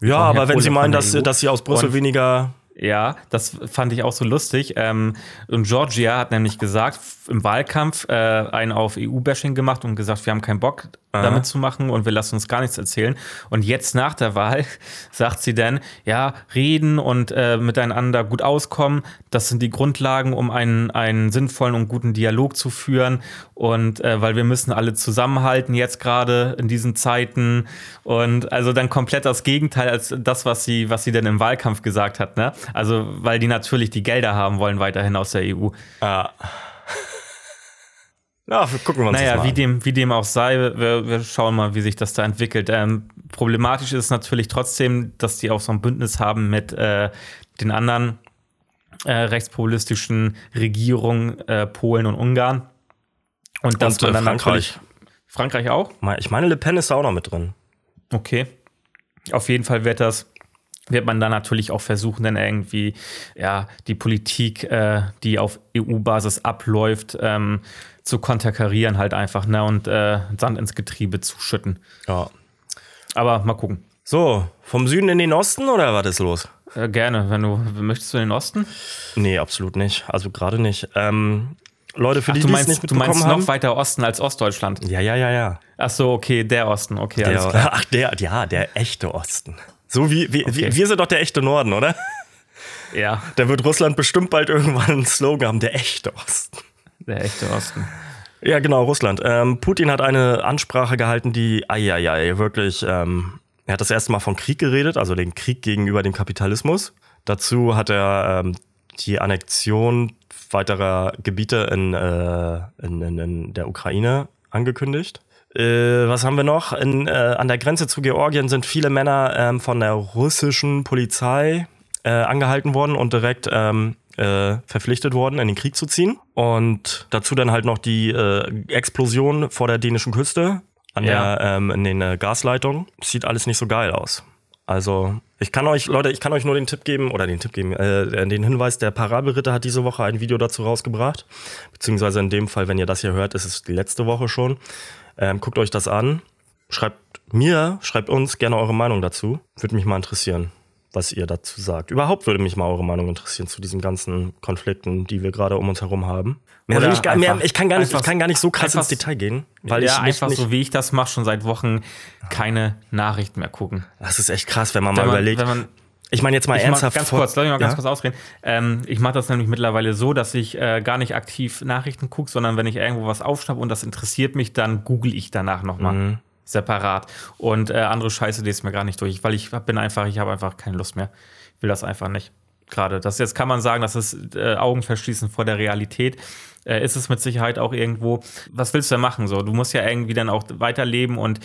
Ja, aber wenn Sie meinen, dass, dass Sie aus Brüssel weniger Ja, das fand ich auch so lustig. Ähm, und Giorgia hat nämlich gesagt, im Wahlkampf äh, einen auf E U-Bashing gemacht und gesagt, wir haben keinen Bock Aha. damit zu machen und wir lassen uns gar nichts erzählen. Und jetzt nach der Wahl sagt sie dann, ja, reden und äh, miteinander gut auskommen, das sind die Grundlagen, um einen, einen sinnvollen und guten Dialog zu führen. Und äh, weil wir müssen alle zusammenhalten jetzt gerade in diesen Zeiten. Und also dann komplett das Gegenteil als das, was sie, was sie denn im Wahlkampf gesagt hat, ne? Also, weil die natürlich die Gelder haben wollen weiterhin aus der E U. Ja. Ja, gucken wir uns naja, das mal wie an. Dem, wie dem auch sei, wir, wir schauen mal, wie sich das da entwickelt. Ähm, problematisch ist natürlich trotzdem, dass die auch so ein Bündnis haben mit äh, den anderen äh, rechtspopulistischen Regierungen, äh, Polen und Ungarn. Und, und dass man dann Frankreich. Frankreich auch? Ich meine, Le Pen ist da auch noch mit drin. Okay. Auf jeden Fall wird das wird man da natürlich auch versuchen, dann irgendwie ja die Politik, äh, die auf E U-Basis abläuft, ähm, zu konterkarieren halt einfach, ne, und äh, Sand ins Getriebe zu schütten. Ja. Aber mal gucken. So, vom Süden in den Osten oder was ist los? Äh, gerne, wenn du, möchtest du in den Osten? Nee, absolut nicht, also gerade nicht. Ähm, Leute, für Ach, die, die es nicht mitbekommen haben. Du meinst haben? Noch weiter Osten als Ostdeutschland? Ja, ja, ja, ja. Ach so, okay, der Osten, okay, der, alles klar. Ach, der, ja, der echte Osten. So wie, wie okay. wir, wir sind doch der echte Norden, oder? Ja. Da wird Russland bestimmt bald irgendwann einen Slogan haben, der echte Osten. Der echte Osten. Ja, genau, Russland. Ähm, Putin hat eine Ansprache gehalten, die, ai, ai, ai, wirklich, ähm, er hat das erste Mal von Krieg geredet, also den Krieg gegenüber dem Kapitalismus. Dazu hat er ähm, die Annexion weiterer Gebiete in, äh, in, in, in der Ukraine angekündigt. Äh, was haben wir noch? In, äh, an der Grenze zu Georgien sind viele Männer ähm, von der russischen Polizei äh, angehalten worden und direkt ähm, äh, verpflichtet worden, in den Krieg zu ziehen. Und dazu dann halt noch die äh, Explosion vor der dänischen Küste an ja. der, ähm, in den äh, Gasleitungen. Sieht alles nicht so geil aus. Also ich kann euch, Leute, ich kann euch nur den Tipp geben, oder den Tipp geben, äh, den Hinweis, der Parabelritter hat diese Woche ein Video dazu rausgebracht. Beziehungsweise in dem Fall, wenn ihr das hier hört, ist es die letzte Woche schon. Ähm, guckt euch das an, schreibt mir, schreibt uns gerne eure Meinung dazu. Würde mich mal interessieren, was ihr dazu sagt. Überhaupt würde mich mal eure Meinung interessieren zu diesen ganzen Konflikten, die wir gerade um uns herum haben. Mehr ich, gar, einfach, mehr, ich, kann gar nicht, ich kann gar nicht so krass einfach, ins Detail gehen. Weil ja, ich nicht, einfach nicht, so wie ich das mache, schon seit Wochen keine Nachrichten mehr gucken. Das ist echt krass, wenn man wenn mal man, überlegt. Wenn man Ich meine jetzt mal ich ernsthaft. Ganz kurz, lass mich mal ganz ja? kurz ausreden. Ähm, ich mache das nämlich mittlerweile so, dass ich äh, gar nicht aktiv Nachrichten gucke, sondern wenn ich irgendwo was aufschnappe und das interessiert mich, dann google ich danach nochmal mhm. separat. Und äh, andere Scheiße lese mir gar nicht durch, weil ich bin einfach, ich habe einfach keine Lust mehr. Ich will das einfach nicht. Gerade. Das jetzt kann man sagen, das ist äh, Augenverschließen vor der Realität. Äh, ist es mit Sicherheit auch irgendwo. Was willst du denn machen? So, du musst ja irgendwie dann auch weiterleben und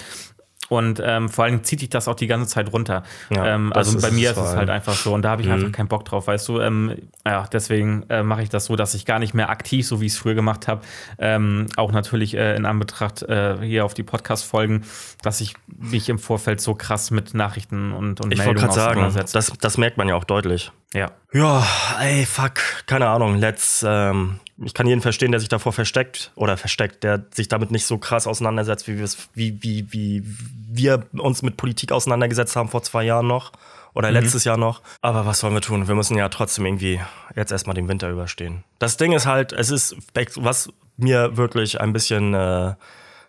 Und ähm, vor allem zieht dich das auch die ganze Zeit runter. Ja, ähm, also bei mir ist es halt einfach so. Und da habe ich mhm. einfach keinen Bock drauf, weißt du. Ähm, ja, deswegen äh, mache ich das so, dass ich gar nicht mehr aktiv, so wie ich es früher gemacht habe, ähm, auch natürlich äh, in Anbetracht äh, hier auf die Podcast-Folgen, dass ich mich im Vorfeld so krass mit Nachrichten und, und ich Meldungen auseinandersetze. Das, das merkt man ja auch deutlich. Ja. Ja, ey, fuck, keine Ahnung, let's, ähm, ich kann jeden verstehen, der sich davor versteckt oder versteckt, der sich damit nicht so krass auseinandersetzt, wie, wie, wie, wie wir uns mit Politik auseinandergesetzt haben vor zwei Jahren noch oder mhm. letztes Jahr noch. Aber was sollen wir tun? Wir müssen ja trotzdem irgendwie jetzt erstmal den Winter überstehen. Das Ding ist halt, es ist, was mir wirklich ein bisschen, äh,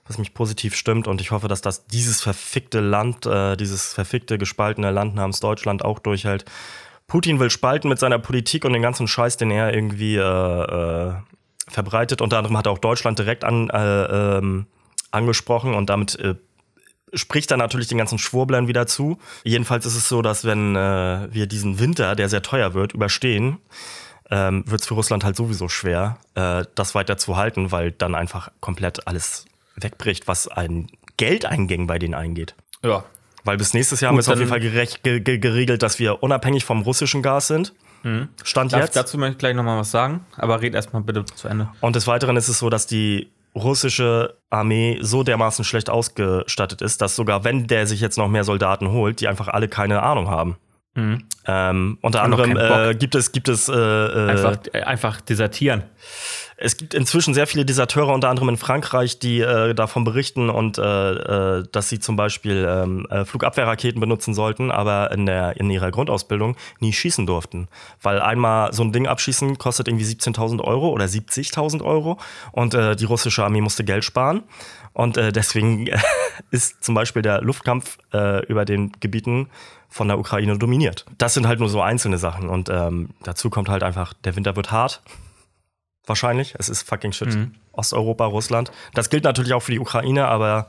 was mich positiv stimmt und ich hoffe, dass das dieses verfickte Land, äh, dieses verfickte, gespaltene Land namens Deutschland auch durchhält. Putin will spalten mit seiner Politik und den ganzen Scheiß, den er irgendwie äh, äh, verbreitet. Unter anderem hat er auch Deutschland direkt an, äh, ähm, angesprochen und damit äh, spricht er natürlich den ganzen Schwurblern wieder zu. Jedenfalls ist es so, dass wenn äh, wir diesen Winter, der sehr teuer wird, überstehen, ähm, wird es für Russland halt sowieso schwer, äh, das weiter zu halten, weil dann einfach komplett alles wegbricht, was an Geldeingängen bei denen eingeht. Ja. Weil bis nächstes Jahr haben wir es auf jeden Fall gerecht, ge, ge, geregelt, dass wir unabhängig vom russischen Gas sind. Mhm. Stand Darf jetzt. Dazu möchte ich gleich nochmal was sagen, aber red erstmal bitte zu Ende. Und des Weiteren ist es so, dass die russische Armee so dermaßen schlecht ausgestattet ist, dass sogar wenn der sich jetzt noch mehr Soldaten holt, die einfach alle keine Ahnung haben. Mhm. Ähm, unter anderem äh, gibt es gibt es äh, äh, einfach, äh, einfach desertieren. Es gibt inzwischen sehr viele Deserteure, unter anderem in Frankreich, die äh, davon berichten und äh, äh, dass sie zum Beispiel ähm, äh, Flugabwehrraketen benutzen sollten, aber in, der, in ihrer Grundausbildung nie schießen durften. Weil einmal so ein Ding abschießen kostet irgendwie siebzehntausend Euro oder siebzigtausend Euro und äh, die russische Armee musste Geld sparen. Und äh, deswegen äh, ist zum Beispiel der Luftkampf äh, über den Gebieten von der Ukraine dominiert. Das sind halt nur so einzelne Sachen. Und ähm, dazu kommt halt einfach, der Winter wird hart. Wahrscheinlich. Es ist fucking shit. Mhm. Osteuropa, Russland. Das gilt natürlich auch für die Ukraine, aber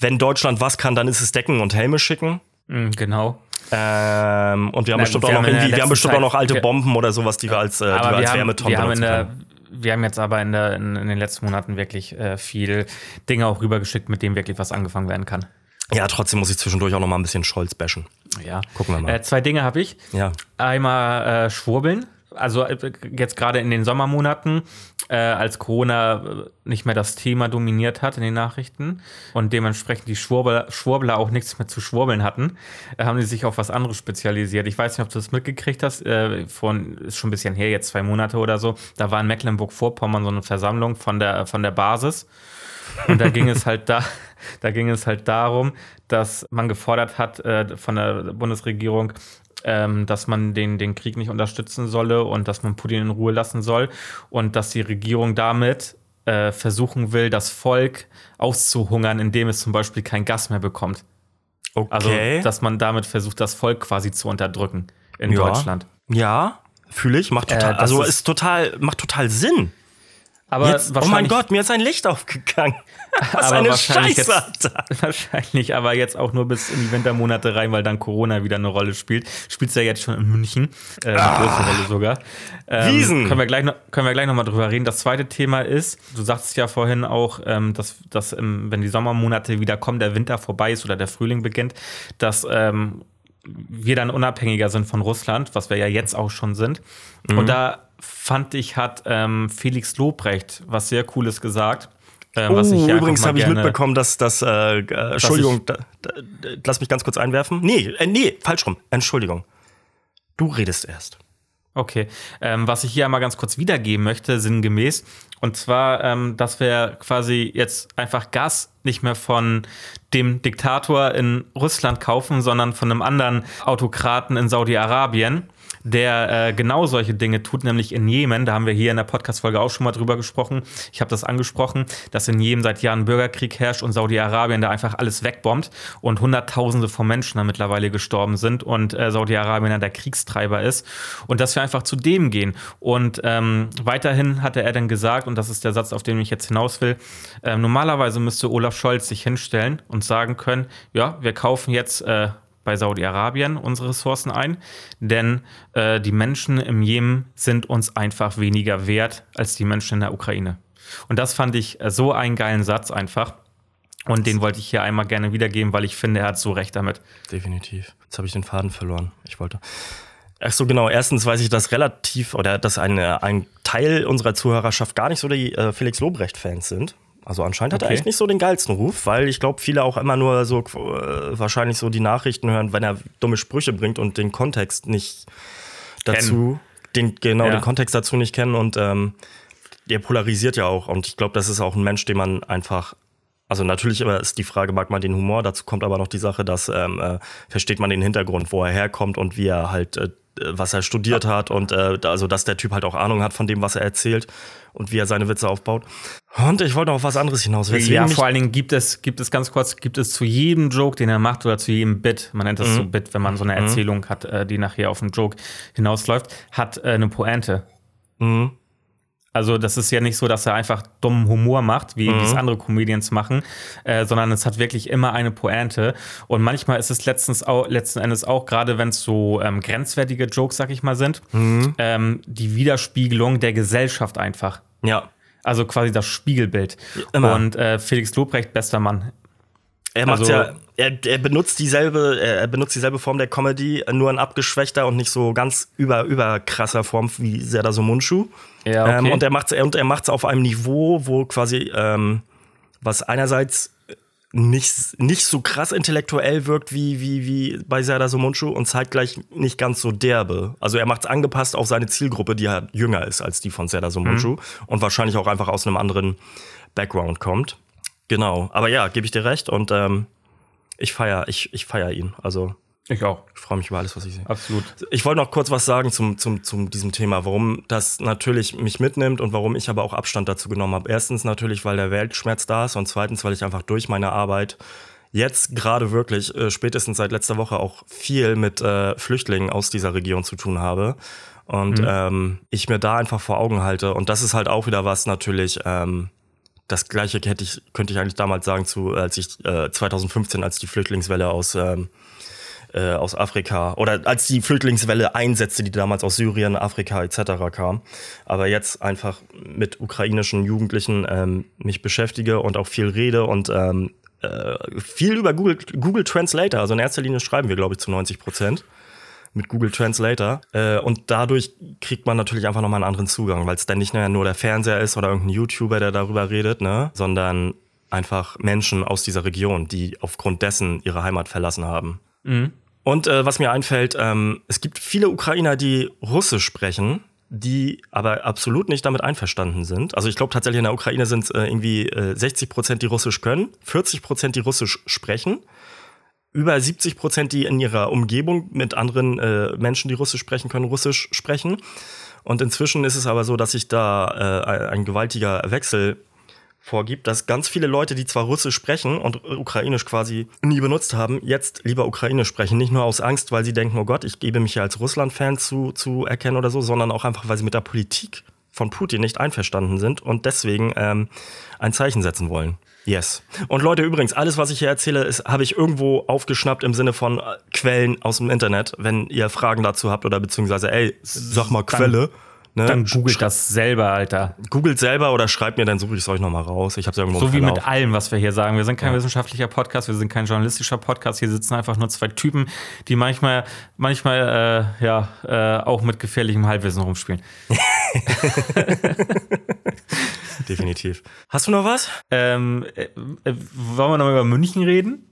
wenn Deutschland was kann, dann ist es Decken und Helme schicken. Mhm, genau. Ähm, und wir haben Na, bestimmt, wir auch, haben noch irgendwie, wir haben bestimmt Zeit, auch noch alte Bomben oder sowas, die wir als, äh, die wir als haben, Wärmetonnen benutzen können. Wir haben jetzt aber in, der, in, in den letzten Monaten wirklich äh, viel Dinge auch rübergeschickt, mit denen wirklich was angefangen werden kann. Ja, trotzdem muss ich zwischendurch auch noch mal ein bisschen Scholz bashen. Ja. Gucken wir mal. Äh, zwei Dinge habe ich. Ja. Einmal äh, schwurbeln. Also äh, jetzt gerade in den Sommermonaten, äh, als Corona nicht mehr das Thema dominiert hat in den Nachrichten und dementsprechend die Schwurbler, Schwurbler auch nichts mehr zu schwurbeln hatten, äh, haben die sich auf was anderes spezialisiert. Ich weiß nicht, ob du das mitgekriegt hast. Äh, von, ist schon ein bisschen her, jetzt zwei Monate oder so. Da war in Mecklenburg-Vorpommern so eine Versammlung von der, von der Basis. Und da ging es halt da, da ging es halt darum, dass man gefordert hat äh, von der Bundesregierung, ähm, dass man den, den Krieg nicht unterstützen solle und dass man Putin in Ruhe lassen soll und dass die Regierung damit äh, versuchen will, das Volk auszuhungern, indem es zum Beispiel kein Gas mehr bekommt. Okay. Also, dass man damit versucht, das Volk quasi zu unterdrücken in ja. Deutschland. Ja, fühle ich. Macht total, äh, also ist, ist total, macht total Sinn. Aber jetzt, oh mein Gott, mir ist ein Licht aufgegangen. Was aber eine wahrscheinlich Scheiße, Alter. Jetzt, wahrscheinlich, aber jetzt auch nur bis in die Wintermonate rein, weil dann Corona wieder eine Rolle spielt. Spielt es ja jetzt schon in München. Äh, eine ah, große Rolle sogar. Ähm, Riesen. Können wir gleich noch, können wir gleich noch mal drüber reden. Das zweite Thema ist, du sagtest ja vorhin auch, ähm, dass, dass ähm, wenn die Sommermonate wieder kommen, der Winter vorbei ist oder der Frühling beginnt, dass ähm, wir dann unabhängiger sind von Russland, was wir ja jetzt auch schon sind. Mhm. Und da fand ich, hat ähm, Felix Lobrecht was sehr Cooles gesagt. Äh, was oh, ich ja übrigens habe ich mitbekommen, dass das, äh, äh, Entschuldigung, ich, da, da, lass mich ganz kurz einwerfen. Nee, äh, nee, falsch rum, Entschuldigung. Du redest erst. Okay, ähm, was ich hier einmal ganz kurz wiedergeben möchte, sinngemäß, und zwar, ähm, dass wir quasi jetzt einfach Gas nicht mehr von dem Diktator in Russland kaufen, sondern von einem anderen Autokraten in Saudi-Arabien, der äh, genau solche Dinge tut, nämlich in Jemen. Da haben wir hier in der Podcast-Folge auch schon mal drüber gesprochen. Ich habe das angesprochen, dass in Jemen seit Jahren Bürgerkrieg herrscht und Saudi-Arabien da einfach alles wegbombt und Hunderttausende von Menschen da mittlerweile gestorben sind und äh, Saudi-Arabien da der Kriegstreiber ist. Und dass wir einfach zu dem gehen. Und ähm, weiterhin hatte er dann gesagt, und das ist der Satz, auf den ich jetzt hinaus will, äh, normalerweise müsste Olaf Scholz sich hinstellen und sagen können, ja, wir kaufen jetzt äh, bei Saudi-Arabien unsere Ressourcen ein, denn äh, die Menschen im Jemen sind uns einfach weniger wert als die Menschen in der Ukraine. Und das fand ich äh, so einen geilen Satz einfach. Und den wollte ich hier einmal gerne wiedergeben, weil ich finde, er hat so recht damit. Definitiv. Jetzt habe ich den Faden verloren. Ich wollte... Ach so, genau. Erstens weiß ich, dass relativ, oder dass eine, ein Teil unserer Zuhörerschaft gar nicht so die äh, Felix Lobrecht-Fans sind. Also anscheinend hat okay. er echt nicht so den geilsten Ruf, weil ich glaube, viele auch immer nur so äh, wahrscheinlich so die Nachrichten hören, wenn er dumme Sprüche bringt und den Kontext nicht dazu, den, genau ja. den Kontext dazu nicht kennen und ähm, der polarisiert ja auch und ich glaube, das ist auch ein Mensch, den man einfach, also natürlich aber ist die Frage, mag man den Humor, dazu kommt aber noch die Sache, dass ähm, äh, versteht man den Hintergrund, wo er herkommt und wie er halt äh, was er studiert hat und äh, also dass der Typ halt auch Ahnung hat von dem, was er erzählt und wie er seine Witze aufbaut. Und ich wollte noch auf was anderes hinaus. Ja, vor allen Dingen gibt es, gibt es ganz kurz, gibt es zu jedem Joke, den er macht oder zu jedem Bit, man nennt das mhm. so Bit, wenn man so eine Erzählung mhm. hat, die nachher auf einen Joke hinausläuft, hat eine Pointe. Mhm. Also das ist ja nicht so, dass er einfach dummen Humor macht, wie mhm. es andere Comedians machen, äh, sondern es hat wirklich immer eine Pointe. Und manchmal ist es letztens auch, letzten Endes auch, gerade wenn es so ähm, grenzwertige Jokes, sag ich mal, sind, mhm. ähm, die Widerspiegelung der Gesellschaft einfach. Ja. Also quasi das Spiegelbild. Immer. Und äh, Felix Lobrecht, bester Mann. Er macht's also, ja, er, er benutzt dieselbe, er benutzt dieselbe Form der Comedy, nur in abgeschwächter und nicht so ganz über, über krasser Form wie Serdar Sumuncu. Ja, okay. ähm, und er macht's, und er macht's auf einem Niveau, wo quasi, ähm, was einerseits nicht, nicht so krass intellektuell wirkt wie, wie, wie bei Serdar Sumuncu und zeitgleich nicht ganz so derbe. Also er macht es angepasst auf seine Zielgruppe, die halt jünger ist als die von Serdar Sumuncu mhm. und wahrscheinlich auch einfach aus einem anderen Background kommt. Genau, aber ja, gebe ich dir recht und ähm, ich feiere ich, ich feier ihn. Also ich auch. Ich freue mich über alles, was ich sehe. Absolut. Ich wollte noch kurz was sagen zum, zum, zum diesem Thema, warum das natürlich mich mitnimmt und warum ich aber auch Abstand dazu genommen habe. Erstens natürlich, weil der Weltschmerz da ist und zweitens, weil ich einfach durch meine Arbeit jetzt gerade wirklich äh, spätestens seit letzter Woche auch viel mit äh, Flüchtlingen aus dieser Region zu tun habe und mhm. ähm, ich mir da einfach vor Augen halte und das ist halt auch wieder was natürlich... Ähm, Das Gleiche hätte ich, könnte ich eigentlich damals sagen, zu, als ich äh, zwanzig fünfzehn, als die Flüchtlingswelle aus, ähm, äh, aus Afrika oder als die Flüchtlingswelle einsetzte, die damals aus Syrien, Afrika et cetera kam. Aber jetzt einfach mit ukrainischen Jugendlichen ähm, mich beschäftige und auch viel rede und ähm, äh, viel über Google, Google Translator. Also in erster Linie schreiben wir, glaube ich, zu neunzig Prozent mit Google Translator. Äh, und dadurch kriegt man natürlich einfach nochmal einen anderen Zugang, weil es dann nicht nur der Fernseher ist oder irgendein YouTuber, der darüber redet, ne? Sondern einfach Menschen aus dieser Region, die aufgrund dessen ihre Heimat verlassen haben. Mhm. Und äh, was mir einfällt, ähm, es gibt viele Ukrainer, die Russisch sprechen, die aber absolut nicht damit einverstanden sind. Also ich glaube tatsächlich in der Ukraine sind es äh, irgendwie äh, sechzig Prozent, die Russisch können, vierzig Prozent, die Russisch sprechen, über siebzig Prozent, die in ihrer Umgebung mit anderen äh, Menschen, die Russisch sprechen können, Russisch sprechen. Und inzwischen ist es aber so, dass sich da äh, ein gewaltiger Wechsel vorgibt, dass ganz viele Leute, die zwar Russisch sprechen und Ukrainisch quasi nie benutzt haben, jetzt lieber Ukrainisch sprechen. Nicht nur aus Angst, weil sie denken, oh Gott, ich gebe mich ja als Russland-Fan zu, zu erkennen oder so, sondern auch einfach, weil sie mit der Politik von Putin nicht einverstanden sind und deswegen ähm, ein Zeichen setzen wollen. Yes. Und Leute, übrigens, alles, was ich hier erzähle, habe ich irgendwo aufgeschnappt im Sinne von Quellen aus dem Internet. Wenn ihr Fragen dazu habt oder beziehungsweise, ey, sag mal dann, Quelle. Ne? Dann googelt Sch- das selber, Alter. Googelt selber oder schreibt mir, dann suche ich es euch nochmal raus. Ich hab's irgendwo so wie mit auf. Allem, was wir hier sagen. Wir sind kein ja. wissenschaftlicher Podcast, wir sind kein journalistischer Podcast. Hier sitzen einfach nur zwei Typen, die manchmal, manchmal äh, ja, äh, auch mit gefährlichem Halbwissen rumspielen. Definitiv. Hast du noch was? Ähm, äh, wollen wir noch mal über München reden?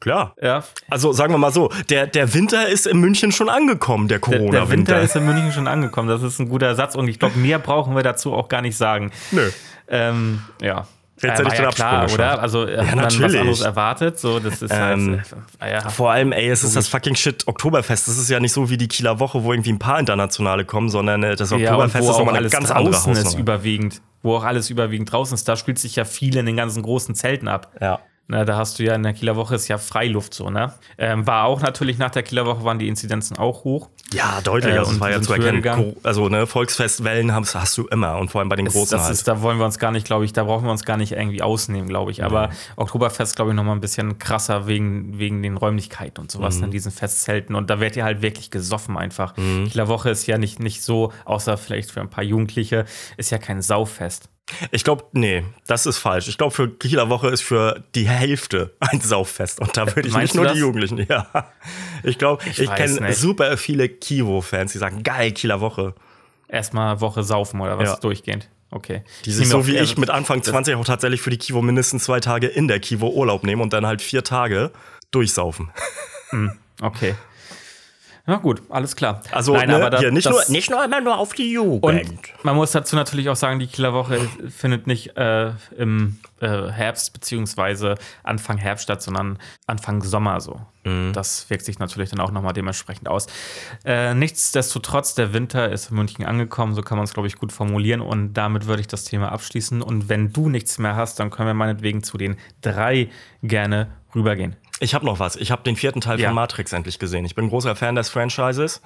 Klar. Ja. Also sagen wir mal so, der, der Winter ist in München schon angekommen, der Corona-Winter. Der, der Winter, Winter ist in München schon angekommen, das ist ein guter Satz und ich glaube, mehr brauchen wir dazu auch gar nicht sagen. Nö. Ähm, ja. Jetzt hätte ich ja klar, oder? Also ja, hat man natürlich was anderes erwartet. So, das ist ähm, halt, ja. Vor allem, ey, es ist das fucking shit Oktoberfest. Das ist ja nicht so wie die Kieler Woche, wo irgendwie ein paar Internationale kommen, sondern das Oktoberfest ja, ist nochmal eine ganz andere Hausnummer. Ist überwiegend, wo auch alles überwiegend draußen ist. Da spielt sich ja viel in den ganzen großen Zelten ab. Ja. Na, da hast du ja in der Kieler Woche ist ja Freiluft so, ne? Ähm, war auch natürlich nach der Kieler Woche waren die Inzidenzen auch hoch. Ja, deutlich. Äh, also es war ja zu erkennen. Gegangen. Also ne, Volksfestwellen hast, hast du immer und vor allem bei den es, Großen das halt. Ist, da wollen wir uns gar nicht, glaube ich, da brauchen wir uns gar nicht irgendwie ausnehmen, glaube ich. Aber ja. Oktoberfest, glaube ich, nochmal ein bisschen krasser wegen, wegen den Räumlichkeiten und sowas mhm. in diesen Festzelten. Und da wird ja halt wirklich gesoffen einfach. Mhm. Kieler Woche ist ja nicht, nicht so, außer vielleicht für ein paar Jugendliche, ist ja kein Sauffest. Ich glaube, nee, das ist falsch. Ich glaube, für Kieler Woche ist für die Hälfte ein Sauffest. Und da würde ich Meinst nicht nur das? Die Jugendlichen. Ja, ich glaube, ich, ich kenne super viele Kivo-Fans, die sagen, geil, Kieler Woche. Erstmal Woche saufen oder was, ja. durchgehend. Okay. Die sich so wie ich mit Anfang zwanzig auch tatsächlich für die Kivo mindestens zwei Tage in der Kivo Urlaub nehmen und dann halt vier Tage durchsaufen. Okay. Na gut, alles klar. Also Nein, ne, aber da, hier nicht, nur, nicht nur immer nur auf die Jugend. Und man muss dazu natürlich auch sagen, die Kieler Woche findet nicht äh, im äh, Herbst beziehungsweise Anfang Herbst statt, sondern Anfang Sommer so. Mhm. Das wirkt sich natürlich dann auch nochmal dementsprechend aus. Äh, nichtsdestotrotz, der Winter ist in München angekommen, so kann man es, glaube ich, gut formulieren. Und damit würde ich das Thema abschließen. Und wenn du nichts mehr hast, dann können wir meinetwegen zu den drei gerne rübergehen. Ich habe noch was. Ich habe den vierten Teil ja. von Matrix endlich gesehen. Ich bin großer Fan des Franchises.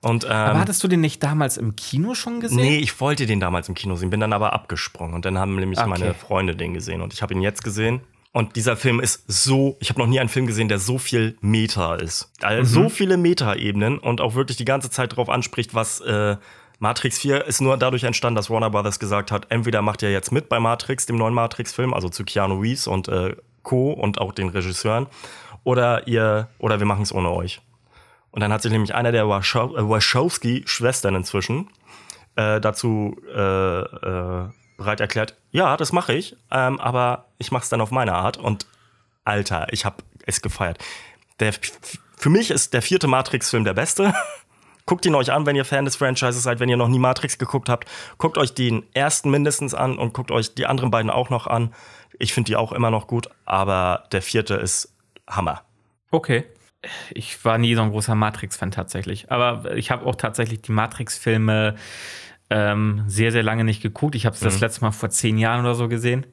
Und, ähm, aber hattest du den nicht damals im Kino schon gesehen? Nee, ich wollte den damals im Kino sehen, bin dann aber abgesprungen. Und dann haben nämlich okay. meine Freunde den gesehen. Und ich habe ihn jetzt gesehen. Und dieser Film ist so, ich habe noch nie einen Film gesehen, der so viel Meta ist. Also mhm. so viele Meta-Ebenen und auch wirklich die ganze Zeit darauf anspricht, was äh, Matrix vier ist nur dadurch entstanden, dass Warner Brothers gesagt hat, entweder macht ihr jetzt mit bei Matrix, dem neuen Matrix-Film, also zu Keanu Reeves und äh, Co. und auch den Regisseuren, oder ihr, oder wir machen es ohne euch. Und dann hat sich nämlich einer der Wachowski-Schwestern inzwischen äh, dazu äh, äh, bereit erklärt, ja, das mache ich, ähm, aber ich mache es dann auf meine Art. Und Alter, ich habe es gefeiert. Der, für mich ist der vierte Matrix-Film der beste. Guckt ihn euch an, wenn ihr Fan des Franchises seid, wenn ihr noch nie Matrix geguckt habt. Guckt euch den ersten mindestens an und guckt euch die anderen beiden auch noch an. Ich finde die auch immer noch gut, aber der vierte ist Hammer. Okay. Ich war nie so ein großer Matrix-Fan tatsächlich. Aber ich habe auch tatsächlich die Matrix-Filme ähm, sehr, sehr lange nicht geguckt. Ich habe es mhm. das letzte Mal vor zehn Jahren oder so gesehen.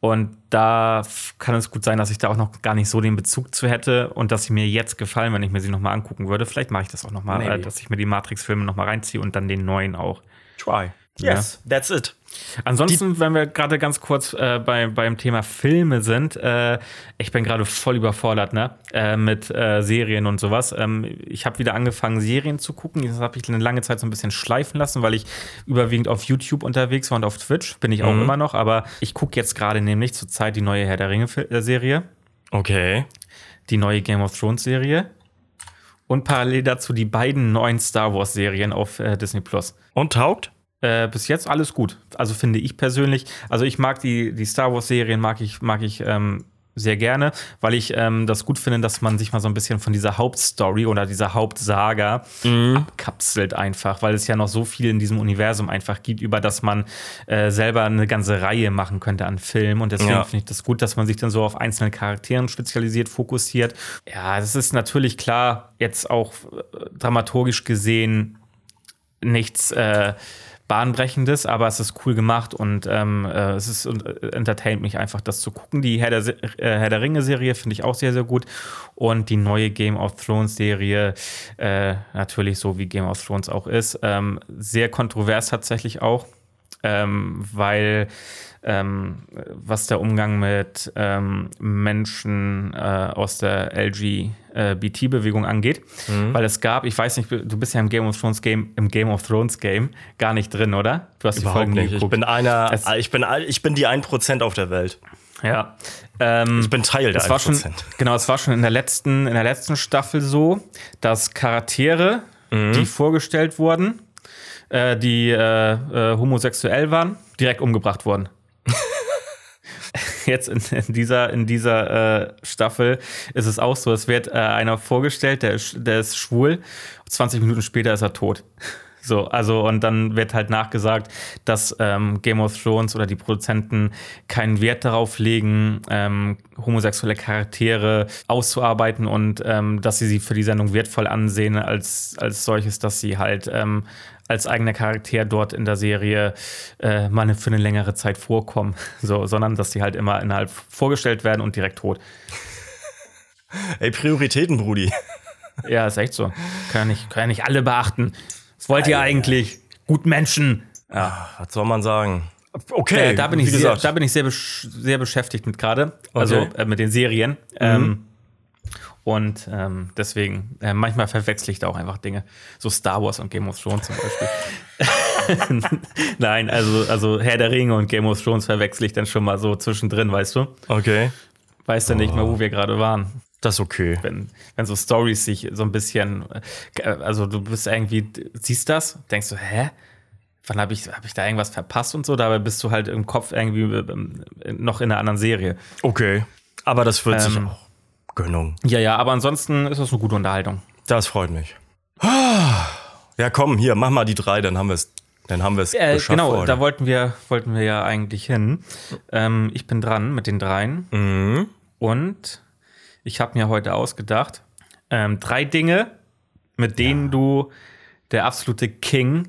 Und da kann es gut sein, dass ich da auch noch gar nicht so den Bezug zu hätte und dass sie mir jetzt gefallen, wenn ich mir sie nochmal angucken würde. Vielleicht mache ich das auch nochmal, äh, dass ich mir die Matrix-Filme nochmal reinziehe und dann den neuen auch. Try. Yes, ja. That's it. Ansonsten, die- wenn wir gerade ganz kurz äh, bei, beim Thema Filme sind, äh, ich bin gerade voll überfordert, ne? Äh, mit äh, Serien und sowas. Ähm, ich habe wieder angefangen, Serien zu gucken. Das habe ich eine lange Zeit so ein bisschen schleifen lassen, weil ich überwiegend auf YouTube unterwegs war und auf Twitch. Bin ich auch mhm. immer noch, aber ich gucke jetzt gerade nämlich zurzeit die neue Herr der Ringe-Serie. Okay. Die neue Game of Thrones-Serie. Und parallel dazu die beiden neuen Star Wars-Serien auf äh, Disney Plus. Und taugt? Äh, bis jetzt alles gut. Also finde ich persönlich. Also ich mag die, die Star Wars-Serien, mag ich, mag ich ähm, sehr gerne, weil ich ähm, das gut finde, dass man sich mal so ein bisschen von dieser Hauptstory oder dieser Hauptsaga mhm. abkapselt einfach, weil es ja noch so viel in diesem Universum einfach gibt, über das man äh, selber eine ganze Reihe machen könnte an Filmen. Und deswegen ja. finde ich das gut, dass man sich dann so auf einzelne Charakteren spezialisiert, fokussiert. Ja, das ist natürlich klar, jetzt auch äh, dramaturgisch gesehen nichts äh, Bahnbrechendes, aber es ist cool gemacht und ähm, es ist äh, entertaint mich einfach, das zu gucken. Die Herr der, äh, Herr der Ringe-Serie finde ich auch sehr, sehr gut und die neue Game of Thrones-Serie, äh, natürlich so wie Game of Thrones auch ist, ähm, sehr kontrovers tatsächlich auch, ähm, weil ähm, was der Umgang mit ähm, Menschen äh, aus der L G B T-Bewegung angeht, mhm. weil es gab, ich weiß nicht, du bist ja im Game of Thrones Game, im Game of Thrones Game gar nicht drin, oder? Du hast die Folgen nicht geguckt. Ich bin einer, es, ich bin, ich bin die ein Prozent auf der Welt. Ja. Ähm, ich bin Teil der ein Prozent. Schon, genau, es war schon in der letzten, in der letzten Staffel so, dass Charaktere, mhm. die vorgestellt wurden, äh, die äh, äh, homosexuell waren, direkt umgebracht wurden. Jetzt in, in dieser, in dieser äh, Staffel ist es auch so, es wird äh, einer vorgestellt, der ist, der ist schwul, zwanzig Minuten später ist er tot. So, also und dann wird halt nachgesagt, dass ähm, Game of Thrones oder die Produzenten keinen Wert darauf legen, ähm, homosexuelle Charaktere auszuarbeiten und ähm, dass sie sie für die Sendung wertvoll ansehen als, als solches, dass sie halt ähm, als eigener Charakter dort in der Serie äh, mal für eine längere Zeit vorkommen, so, sondern dass sie halt immer innerhalb vorgestellt werden und direkt tot. Ey, Prioritäten, Brudi. Ja, ist echt so. Können ja nicht, können ja nicht alle beachten. Was wollt ihr eigentlich? Gut Menschen. Ja, was soll man sagen? Okay, äh, da bin ich sehr, da bin ich sehr, besch- sehr beschäftigt mit gerade. Also okay. äh, mit den Serien. Mhm. Ähm, und ähm, deswegen, äh, manchmal verwechsel ich da auch einfach Dinge. So Star Wars und Game of Thrones zum Beispiel. Nein, also, also Herr der Ringe und Game of Thrones verwechsel ich dann schon mal so zwischendrin, weißt du? Okay. Weißt du oh. nicht mehr, wo wir gerade waren. Das ist okay. Wenn, wenn so Storys sich so ein bisschen, also du bist irgendwie, siehst das, denkst du, hä? Wann habe ich, hab ich da irgendwas verpasst und so? Dabei bist du halt im Kopf irgendwie noch in einer anderen Serie. Okay, aber das wird ähm, sich auch Gönnung. Ja, ja, aber ansonsten ist das eine gute Unterhaltung. Das freut mich. Ja, komm, hier, mach mal die drei, dann haben wir es Dann haben wir es äh, geschafft. Genau, oder? Da wollten wir, wollten wir ja eigentlich hin. Ähm, ich bin dran mit den dreien. Mhm. Und ich habe mir heute ausgedacht, ähm, drei Dinge, mit denen ja. du der absolute King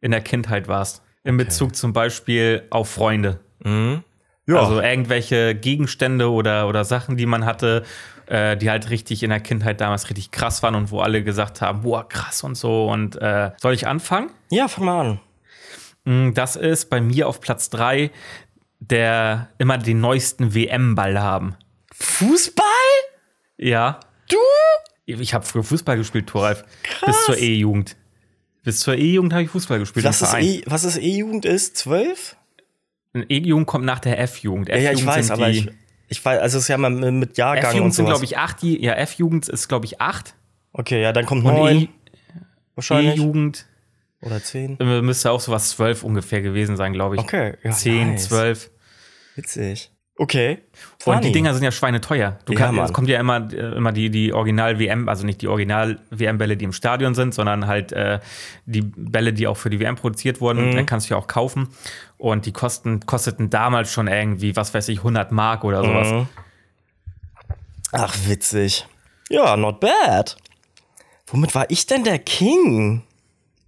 in der Kindheit warst. In okay. Bezug zum Beispiel auf Freunde. Mhm. Ja. Also irgendwelche Gegenstände oder, oder Sachen, die man hatte, äh, die halt richtig in der Kindheit damals richtig krass waren und wo alle gesagt haben, boah, krass und so. Und äh, soll ich anfangen? Ja, fang mal an. Das ist bei mir auf Platz drei, der immer den neuesten W M-Ball haben. Fußball? Ja. Du? Ich habe früher Fußball gespielt, Thoralf. Krass. Bis zur E-Jugend. Bis zur E-Jugend habe ich Fußball gespielt. Was ist E- was ist E-Jugend ist? zwölf? E-Jugend kommt nach der F-Jugend. F-Jugend ja, ja, ich weiß, aber ich, ich weiß, also es ist ja mal mit Jahrgang F-Jugend und so. F-Jugend sind, glaube ich, acht. Ja, F-Jugend ist, glaube ich, acht. Okay, ja, dann kommt neun. E- wahrscheinlich. E-Jugend. Oder zehn. Müsste auch sowas zwölf ungefähr gewesen sein, glaube ich. Okay, ja, zehn, nice. zwölf. Witzig. Okay. Funny. Und die Dinger sind ja schweineteuer. Du kannst, ja, es kommt ja immer, immer die, die Original-W M, also nicht die Original-W M-Bälle, die im Stadion sind, sondern halt äh, die Bälle, die auch für die W M produziert wurden. Mhm. Dann kannst du ja auch kaufen. Und die kosten, kosteten damals schon irgendwie, was weiß ich, hundert Mark oder sowas. Mhm. Ach, witzig. Ja, not bad. Womit war ich denn der King?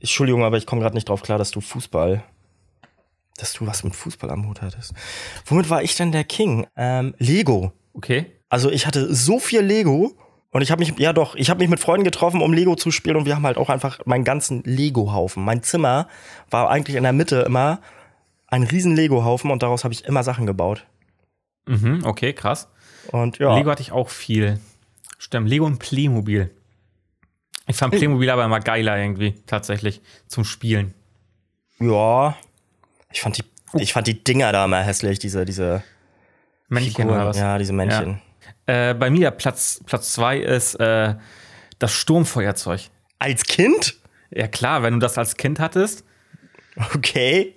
Entschuldigung, aber ich komme gerade nicht drauf klar, dass du Fußball... dass du was mit Fußball am Hut hattest. Womit war ich denn der King? Ähm, Lego. Okay. Also ich hatte so viel Lego und ich habe mich, ja doch, ich habe mich mit Freunden getroffen, um Lego zu spielen und wir haben halt auch einfach meinen ganzen Lego-Haufen. Mein Zimmer war eigentlich in der Mitte immer ein riesen Lego-Haufen und daraus habe ich immer Sachen gebaut. Mhm, okay, krass. Und ja. Lego hatte ich auch viel. Stimmt, Lego und Playmobil. Ich fand Playmobil aber immer geiler irgendwie, tatsächlich, zum Spielen. Ja, Ich fand die, ich fand die Dinger da immer hässlich, diese, diese Männchen oder was? Ja, diese Männchen. Ja. Äh, bei mir Platz, Platz zwei ist äh, das Sturmfeuerzeug. Als Kind? Ja klar, wenn du das als Kind hattest. Okay.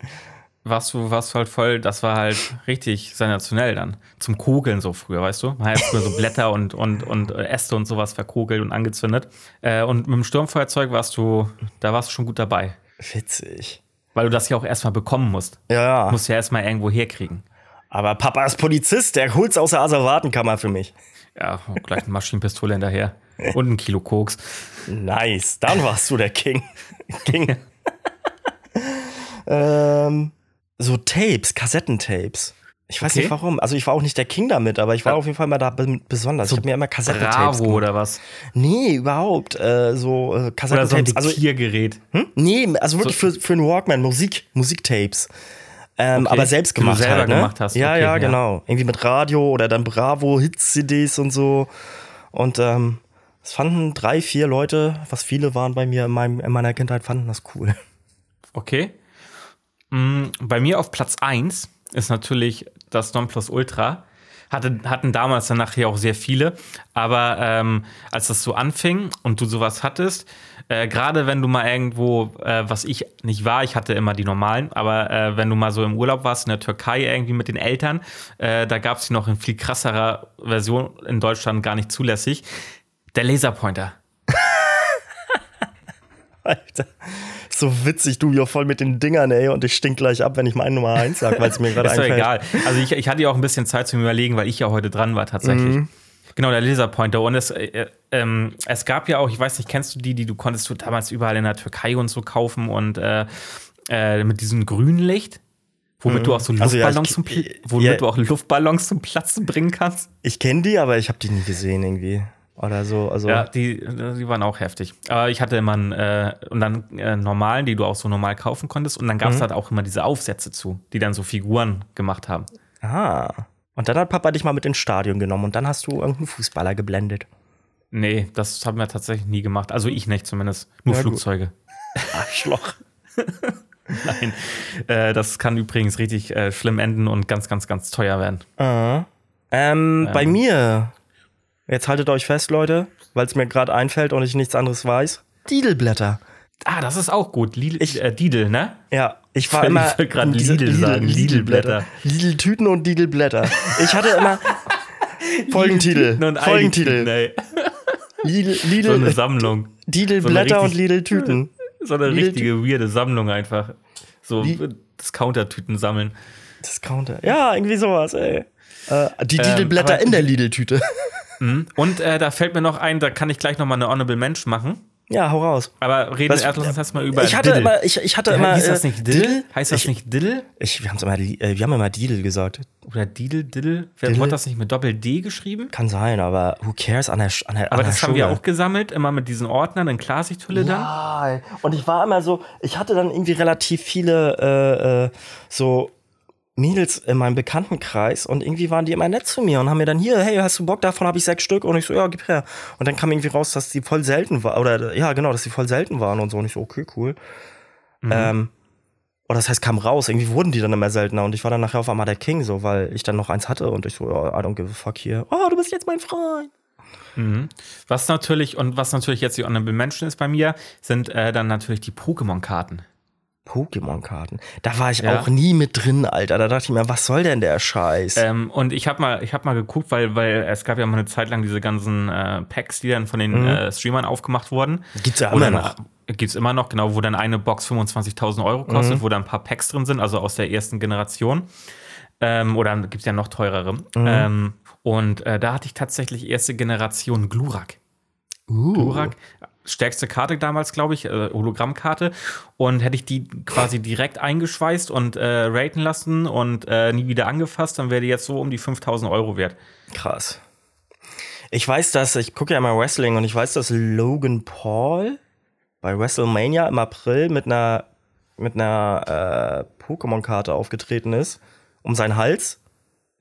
Warst du, warst du halt voll, das war halt richtig sensationell dann. Zum Kugeln so früher, weißt du? Man hat früher so Blätter und, und, und Äste und sowas verkogelt und angezündet. Äh, und mit dem Sturmfeuerzeug warst du, da warst du schon gut dabei. Witzig. Weil du das ja auch erstmal bekommen musst. Ja. Du musst ja erstmal irgendwo herkriegen. Aber Papa ist Polizist, der holt's aus der Asservatenkammer für mich. Ja, gleich eine Maschinenpistole hinterher. Und ein Kilo Koks. Nice, dann warst du der King. King. ähm, so Tapes, Kassettentapes. Ich weiß okay. nicht warum. Also ich war auch nicht der King damit, aber ich war ja. auf jeden Fall mal da besonders. So ich habe mir immer Kassettentapes Bravo gemacht. Oder was? Nee, überhaupt. Äh, so äh, Kassettentapes. Oder so ein Diktiergerät. Also, hm? Nee, also wirklich so für, für einen Walkman, Musik, Musiktapes. Ähm, okay. Aber selbst gemacht. Du selber halt, ne? gemacht hast. Ja, okay, ja, ja, genau. Irgendwie mit Radio oder dann Bravo, Hits-C Ds und so. Und ähm, das fanden drei, vier Leute, was viele waren bei mir in, meinem, in meiner Kindheit, fanden das cool. Okay. Mhm, bei mir auf Platz eins ist natürlich das Nonplusultra. Hatte, hatten damals dann nachher auch sehr viele. Aber ähm, als das so anfing und du sowas hattest, äh, gerade wenn du mal irgendwo, äh, was ich nicht war, ich hatte immer die normalen, aber äh, wenn du mal so im Urlaub warst in der Türkei irgendwie mit den Eltern, äh, da gab es die noch in viel krasserer Version in Deutschland gar nicht zulässig. Der Laserpointer. Alter. So witzig, du ja voll mit den Dingern, ey, und ich stink gleich ab, wenn ich meine Nummer eins sage, weil es mir gerade einfällt. Ist doch egal. Also ich, ich hatte ja auch ein bisschen Zeit zum Überlegen, weil ich ja heute dran war tatsächlich. Mhm. Genau, der Laserpointer. Und es, äh, ähm, es gab ja auch, ich weiß nicht, kennst du die, die du konntest du damals überall in der Türkei und so kaufen und äh, äh, mit diesem grünen Licht, womit mhm. du auch so Luftballons, also, ja, ich, zum Pl- womit ja, du auch Luftballons zum Platzen bringen kannst. Ich kenne die, aber ich habe die nie gesehen irgendwie. Oder so, also. Ja, die, die waren auch heftig. Aber ich hatte immer einen, äh, und dann äh, normalen, die du auch so normal kaufen konntest. Und dann gab es mhm. halt auch immer diese Aufsätze zu, die dann so Figuren gemacht haben. Ah. Und dann hat Papa dich mal mit ins Stadion genommen und dann hast du irgendeinen Fußballer geblendet. Nee, das haben wir tatsächlich nie gemacht. Also ich nicht zumindest. Nur ja, Flugzeuge. Arschloch. Nein. Äh, das kann übrigens richtig äh, schlimm enden und ganz, ganz, ganz teuer werden. Uh. Ähm, ähm, bei mir. Jetzt haltet euch fest, Leute, weil es mir gerade einfällt und ich nichts anderes weiß. Didelblätter. Ah, das ist auch gut. Lidl, ich, äh, Didel, ne? Ja, ich war ich immer... Ich will gerade Lidl, Lidl sagen. Lidl-Blätter. Lidl-Tüten und Didel-Blätter. Ich hatte immer... Folgentitel. Folgentitel. Nee. Lidl, Lidl, so eine Sammlung. Didel-Blätter so und Lidl-Tüten. So eine Lidl-Tü- richtige weirde Sammlung einfach. So Lidl- Discounter-Tüten sammeln. Discounter. Ja, irgendwie sowas, ey. Äh, die ähm, Didel-Blätter in der Lidl-Tüte. Und äh, da fällt mir noch ein, da kann ich gleich noch mal eine Honorable Mensch machen. Ja, hau raus. Aber reden erstmal erst mal über ich hatte Diddle. Immer, ich, ich hatte ja, immer, hieß das nicht Diddle? Diddle? Heißt das ich, nicht Diddle? Ich, wir, immer, äh, wir haben immer Diddle gesagt. Oder Diddle, Diddle. Diddle? Wurde das nicht mit Doppel-D geschrieben? Kann sein, aber who cares an der, an der, aber an das der haben Schule. Wir auch gesammelt, immer mit diesen Ordnern in Klarsichthülle ja. dann. Und ich war immer so, ich hatte dann irgendwie relativ viele äh, so Mädels in meinem Bekanntenkreis und irgendwie waren die immer nett zu mir und haben mir dann hier, hey, hast du Bock, davon habe ich sechs Stück und ich so, ja, gib her. Und dann kam irgendwie raus, dass die voll selten war oder ja, genau, dass die voll selten waren und so und ich so, okay, cool. Mhm. Ähm, oder das heißt, kam raus, irgendwie wurden die dann immer seltener und ich war dann nachher auf einmal der King, so, weil ich dann noch eins hatte und ich so, oh, I don't give a fuck hier. Oh, du bist jetzt mein Freund. Mhm. Was natürlich, und was natürlich jetzt die Honorable Mention ist bei mir, sind äh, dann natürlich die Pokémon-Karten. Pokémon-Karten. Da war ich ja. auch nie mit drin, Alter. Da dachte ich mir, was soll denn der Scheiß? Ähm, und ich habe mal, ich hab mal geguckt, weil, weil es gab ja mal eine Zeit lang diese ganzen äh, Packs, die dann von den mhm. äh, Streamern aufgemacht wurden. Gibt's ja immer noch. Gibt's immer noch, genau, wo dann eine Box fünfundzwanzigtausend Euro kostet, mhm. wo da ein paar Packs drin sind, also aus der ersten Generation. Ähm, oder gibt's ja noch teurere. Mhm. Ähm, und äh, da hatte ich tatsächlich erste Generation Glurak. Uh. Glurak, stärkste Karte damals, glaube ich, äh, Hologrammkarte. Und hätte ich die quasi direkt eingeschweißt und äh, raten lassen und äh, nie wieder angefasst, dann wäre die jetzt so um die fünftausend Euro wert. Krass. Ich weiß, dass, ich gucke ja immer Wrestling und ich weiß, dass Logan Paul bei WrestleMania im April mit einer, mit einer äh, Pokémon-Karte aufgetreten ist, um seinen Hals.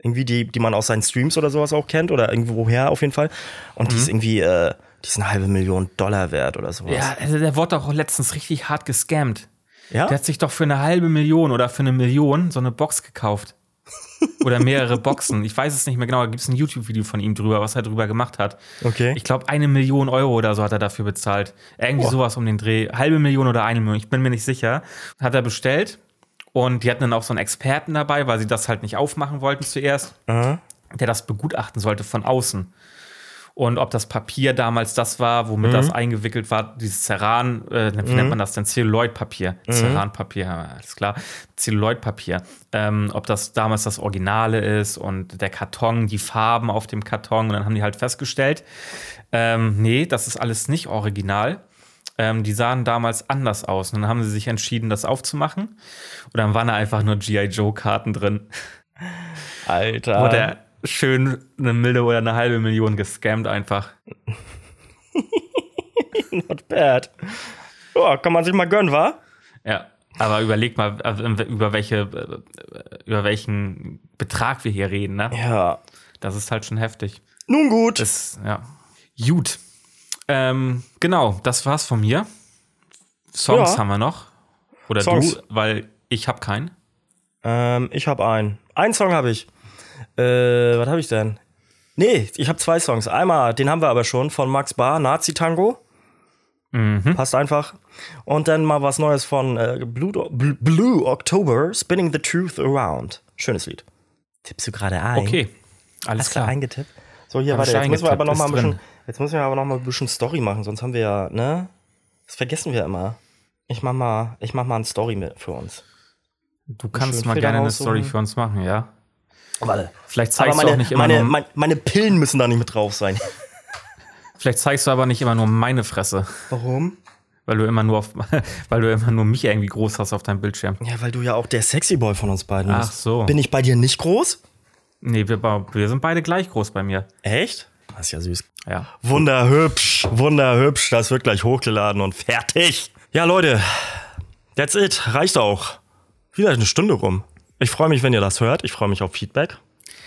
Irgendwie, die, die man aus seinen Streams oder sowas auch kennt oder irgendwoher auf jeden Fall. Und mhm. die ist irgendwie, äh, die ist eine halbe Million Dollar wert oder sowas. Ja, also der wurde doch letztens richtig hart gescammt. Ja? Der hat sich doch für eine halbe Million oder für eine Million so eine Box gekauft. Oder mehrere Boxen. Ich weiß es nicht mehr genau, da gibt es ein YouTube-Video von ihm drüber, was er drüber gemacht hat. Okay. Ich glaube, eine Million Euro oder so hat er dafür bezahlt. Irgendwie oh. sowas um den Dreh. Halbe Million oder eine Million, ich bin mir nicht sicher. Hat er bestellt. Und die hatten dann auch so einen Experten dabei, weil sie das halt nicht aufmachen wollten zuerst, mhm. der das begutachten sollte von außen. Und ob das Papier damals das war, womit mhm. das eingewickelt war, dieses Ceran, äh, wie mhm. nennt man das denn? Zelluloidpapier. Mhm. Ceranpapier, alles klar. Zelluloidpapier. Ähm, ob das damals das Originale ist und der Karton, die Farben auf dem Karton. Und dann haben die halt festgestellt, ähm, nee, das ist alles nicht original. Ähm, die sahen damals anders aus. Und dann haben sie sich entschieden, das aufzumachen. Und dann waren da einfach nur G I Joe-Karten drin. Alter. Wo der schön eine milde oder eine halbe Million gescammt einfach. Not bad. Ja, kann man sich mal gönnen, wa? Ja, aber überleg mal, über, welche, über welchen Betrag wir hier reden, ne? Ja. Das ist halt schon heftig. Nun gut. Das, ja. Gut. Ähm, genau, das war's von mir. Songs ja. haben wir noch. Oder Songs. Du, weil ich hab keinen. Ähm, ich hab einen. Einen Song habe ich. Äh, was habe ich denn? Nee, ich habe zwei Songs. Einmal, den haben wir aber schon, von Max Bar, Nazi-Tango. Mhm. Passt einfach. Und dann mal was Neues von äh, Blue, Blue October, Spinning the Truth Around. Schönes Lied. Tippst du gerade ein? Okay, alles klar. Eingetippt. So, hier, warte, jetzt müssen wir aber noch mal ein bisschen, jetzt müssen wir aber noch mal ein bisschen Story machen, sonst haben wir ja, ne? Das vergessen wir immer. Ich mach mal, ich mach mal eine Story mit für uns. Du kannst mal gerne eine Story für uns machen, ja? Warte. Vielleicht zeigst aber meine, du auch nicht immer meine, nur... Meine, meine Pillen müssen da nicht mit drauf sein. Vielleicht zeigst du aber nicht immer nur meine Fresse. Warum? Weil du immer nur auf, weil du immer nur mich irgendwie groß hast auf deinem Bildschirm. Ja, weil du ja auch der Sexy Boy von uns beiden bist. Ach so. Bin ich bei dir nicht groß? Nee, wir, wir sind beide gleich groß bei mir. Echt? Das ist ja süß. Ja. Wunderhübsch, wunderhübsch. Das wird gleich hochgeladen und fertig. Ja, Leute, that's it. Reicht auch. Wieder eine Stunde rum. Ich freue mich, wenn ihr das hört. Ich freue mich auf Feedback.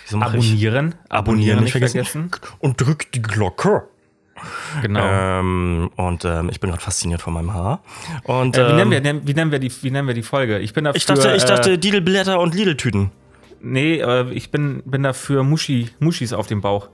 So abonnieren. abonnieren. Abonnieren nicht vergessen. Und drückt die Glocke. Genau. Ähm, und ähm, ich bin gerade fasziniert von meinem Haar. Und, äh, wie, ähm, nennen wir, wie, nennen wir die, wie nennen wir die Folge? Ich bin dafür, ich dachte, ich dachte äh, Didelblätter und Lidl-Tüten. Nee, äh, ich bin, bin dafür Muschi, Muschis auf dem Bauch.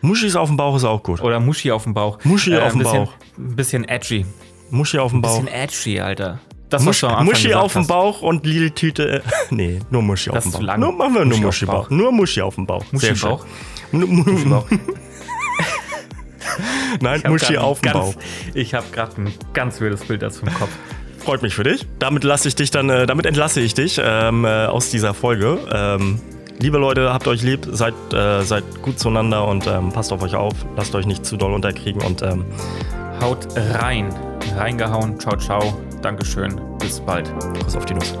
Muschis auf dem Bauch ist auch gut. Oder Muschi auf dem Bauch. Muschi äh, auf dem Bauch. Ein bisschen edgy. Muschi auf dem Bauch. Ein bisschen edgy, Alter. Das Musch, du am Anfang Muschi auf dem Bauch und Lidl-Tüte. Nee, nur Muschi das auf dem Bauch. Zu lang. Nur machen wir nur Muschi, Muschi Bauch. Bauch. Nur Muschi auf dem Bauch. Muschi Bauch. Muschi Bauch. Nein, Muschi auf dem Bauch. Ich habe gerade ein ganz wildes Bild dazu im Kopf. Freut mich für dich. Damit lasse ich dich dann, äh, damit entlasse ich dich ähm, äh, aus dieser Folge. Ähm, liebe Leute, habt euch lieb, seid, äh, seid gut zueinander und ähm, passt auf euch auf. Lasst euch nicht zu doll unterkriegen und ähm, haut rein. Reingehauen. Ciao, ciao. Dankeschön. Bis bald. Kuss auf die Nuss.